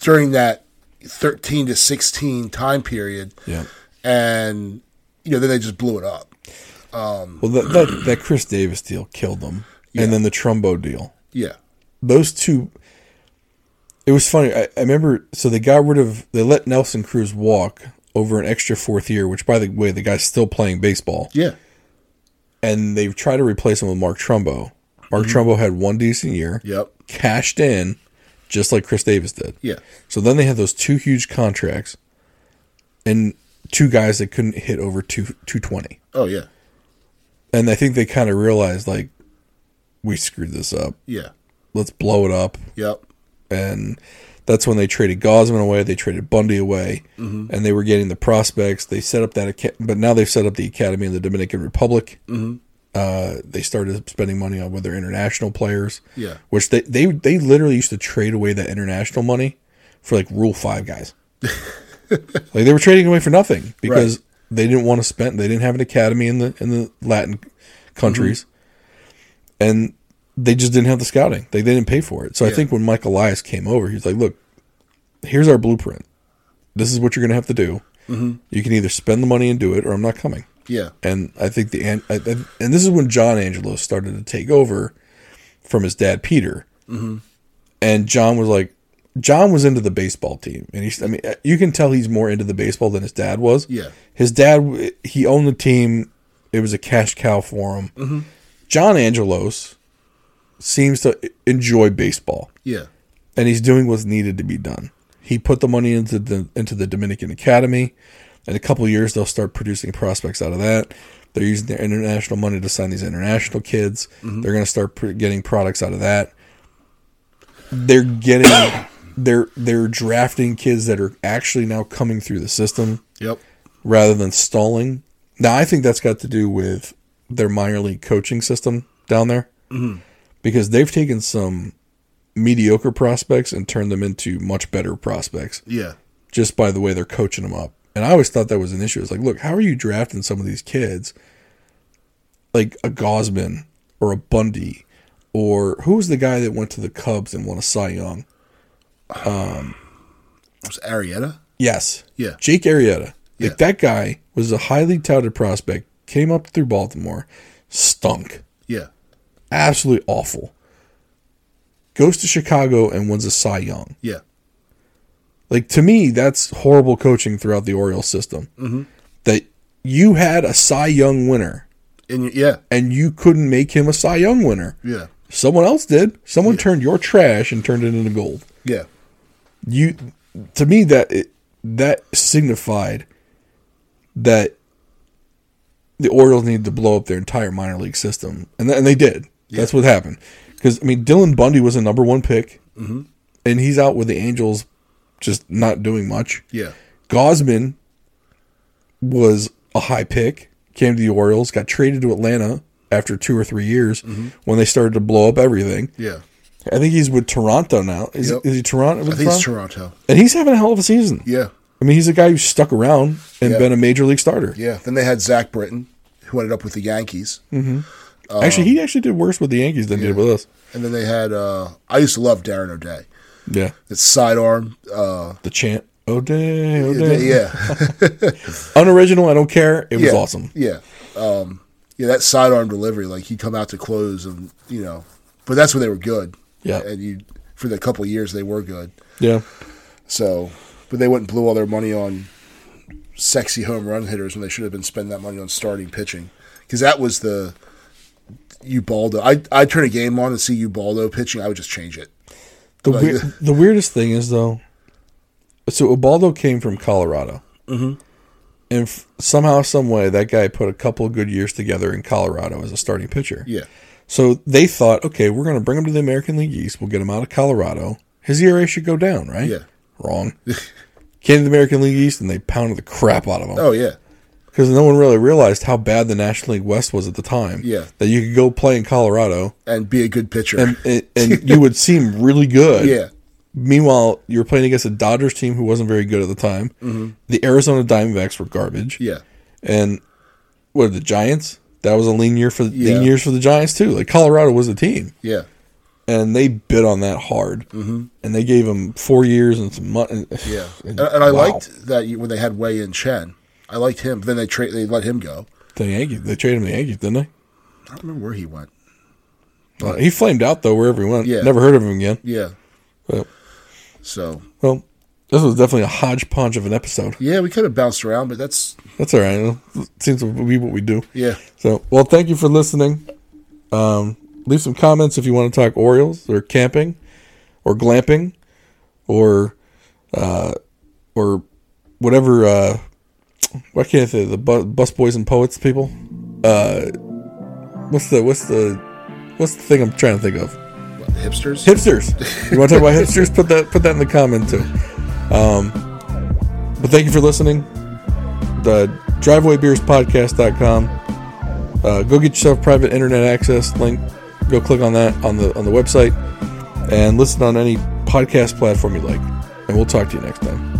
during that thirteen to sixteen time period. Yeah. And you know, then they just blew it up. Um, well, that, that that Chris Davis deal killed them, yeah. And then the Trumbo deal. Yeah. Those two, it was funny. I, I remember, so they got rid of, they let Nelson Cruz walk over an extra fourth year, which, by the way, the guy's still playing baseball. Yeah. And they tried to replace him with Mark Trumbo. Mark mm-hmm. Trumbo had one decent year. Yep. Cashed in, just like Chris Davis did. Yeah. So then they had those two huge contracts and two guys that couldn't hit over two, two twenty. Oh, yeah. And I think they kind of realized, like, we screwed this up. Yeah. Let's blow it up. Yep. And that's when they traded Gausman away. They traded Bundy away. Mm-hmm. And they were getting the prospects. They set up that – but now they've set up the academy in the Dominican Republic. Mm-hmm. Uh, they started spending money on with their international players. Yeah. Which they, they, they literally used to trade away that international money for, like, Rule five guys. Like, they were trading away for nothing because right. they didn't want to spend – they didn't have an academy in the in the Latin countries. Mm-hmm. And – they just didn't have the scouting. They, they didn't pay for it. So yeah. I think when Michael Elias came over, he's like, look, here's our blueprint. This is what you're going to have to do. Mm-hmm. You can either spend the money and do it, or I'm not coming. Yeah. And I think the and, and this is when John Angelos started to take over from his dad, Peter. Mm-hmm. And John was like, John was into the baseball team. And he's, I mean, you can tell he's more into the baseball than his dad was. Yeah. His dad, he owned the team. It was a cash cow for him. Mm-hmm. John Angelos seems to enjoy baseball. Yeah. And he's doing what's needed to be done. He put the money into the into the Dominican Academy. In a couple of years, they'll start producing prospects out of that. They're using their international money to sign these international kids. Mm-hmm. They're going to start pr- getting products out of that. They're getting, they're they're drafting kids that are actually now coming through the system. Yep. Rather than stalling. Now, I think that's got to do with their minor league coaching system down there, mm-hmm. because they've taken some mediocre prospects and turned them into much better prospects. Yeah. Just by the way they're coaching them up. And I always thought that was an issue. It's like, look, how are you drafting some of these kids, like a Gausman or a Bundy, or who was the guy that went to the Cubs and won a Cy Young? Um, it was Arrieta? Yes. Yeah. Jake Arrieta. Like, yeah. That guy was a highly touted prospect, came up through Baltimore, stunk. Yeah. Absolutely awful. Goes to Chicago and wins a Cy Young. Yeah. Like, to me, that's horrible coaching throughout the Orioles system. Mm-hmm. That you had a Cy Young winner. And yeah. And you couldn't make him a Cy Young winner. Yeah. Someone else did. Someone yeah. turned your trash and turned it into gold. Yeah. You, to me, that it, that signified that the Orioles needed to blow up their entire minor league system. And, th- and they did. Yeah. That's what happened. Because, I mean, Dylan Bundy was a number one pick. Mm-hmm. And he's out with the Angels, just not doing much. Yeah. Gausman was a high pick, came to the Orioles, got traded to Atlanta after two or three years mm-hmm. when they started to blow up everything. Yeah. I think he's with Toronto now. Is, yep. is he Toronto? I think Toronto? He's Toronto. And he's having a hell of a season. Yeah. I mean, he's a guy who stuck around and yeah. been a major league starter. Yeah. Then they had Zach Britton, who ended up with the Yankees. Mm-hmm. Um, actually, he actually did worse with the Yankees than yeah. he did with us. And then they had, uh, I used to love Darren O'Day. Yeah. It's sidearm. Uh, the chant, O'Day, O'Day. Yeah. Unoriginal, I don't care. It was yeah, awesome. Yeah. Um, yeah, that sidearm delivery, like he'd come out to close and, you know, but that's when they were good. Yeah. And you, for the couple of years, they were good. Yeah. So, but they went and blew all their money on sexy home run hitters when they should have been spending that money on starting pitching. Because that was the Ubaldo. I, I'd turn a game on and see Ubaldo pitching. I would just change it. The, weir- the weirdest thing is, though, so Ubaldo came from Colorado. Mm-hmm. And f- somehow, some way, that guy put a couple of good years together in Colorado as a starting pitcher. Yeah. So they thought, okay, we're going to bring him to the American League East. We'll get him out of Colorado. His E R A should go down, right? Yeah. Wrong. Came to the American League East, and they pounded the crap out of him. Oh, yeah. Because no one really realized how bad the National League West was at the time. Yeah. That you could go play in Colorado. And be a good pitcher. And, and, and you would seem really good. Yeah. Meanwhile, you were playing against a Dodgers team who wasn't very good at the time. Mm-hmm. The Arizona Diamondbacks were garbage. Yeah. And what, the Giants? That was a lean year for, yeah. lean years for the Giants, too. Like, Colorado was a team. Yeah. And they bid on that hard. Mm-hmm. And they gave him four years and some money. Yeah. And, and I wow. liked that when they had Wei-In Chen. I liked him. Then they tra- they let him go. The Yankees. They traded him to the Yankees, didn't they? I don't remember where he went. But, uh, he flamed out, though, wherever he went. Yeah. Never heard of him again. Yeah. But, so. Well, this was definitely a hodgepodge of an episode. Yeah, we could have bounced around, but that's... That's all right. It seems to be what we do. Yeah. So, well, thank you for listening. Um, leave some comments if you want to talk Orioles or camping or glamping or, uh, or whatever... Uh, Why can't I say the bu- bus boys and poets people? Uh, what's the what's the what's the thing I'm trying to think of? What, the hipsters? Hipsters. You want to talk about hipsters? Put that put that in the comment too. Um, but thank you for listening. The driveway beers podcast dot com. Uh, go get yourself private internet access link. Go click on that on the on the website and listen on any podcast platform you like. And we'll talk to you next time.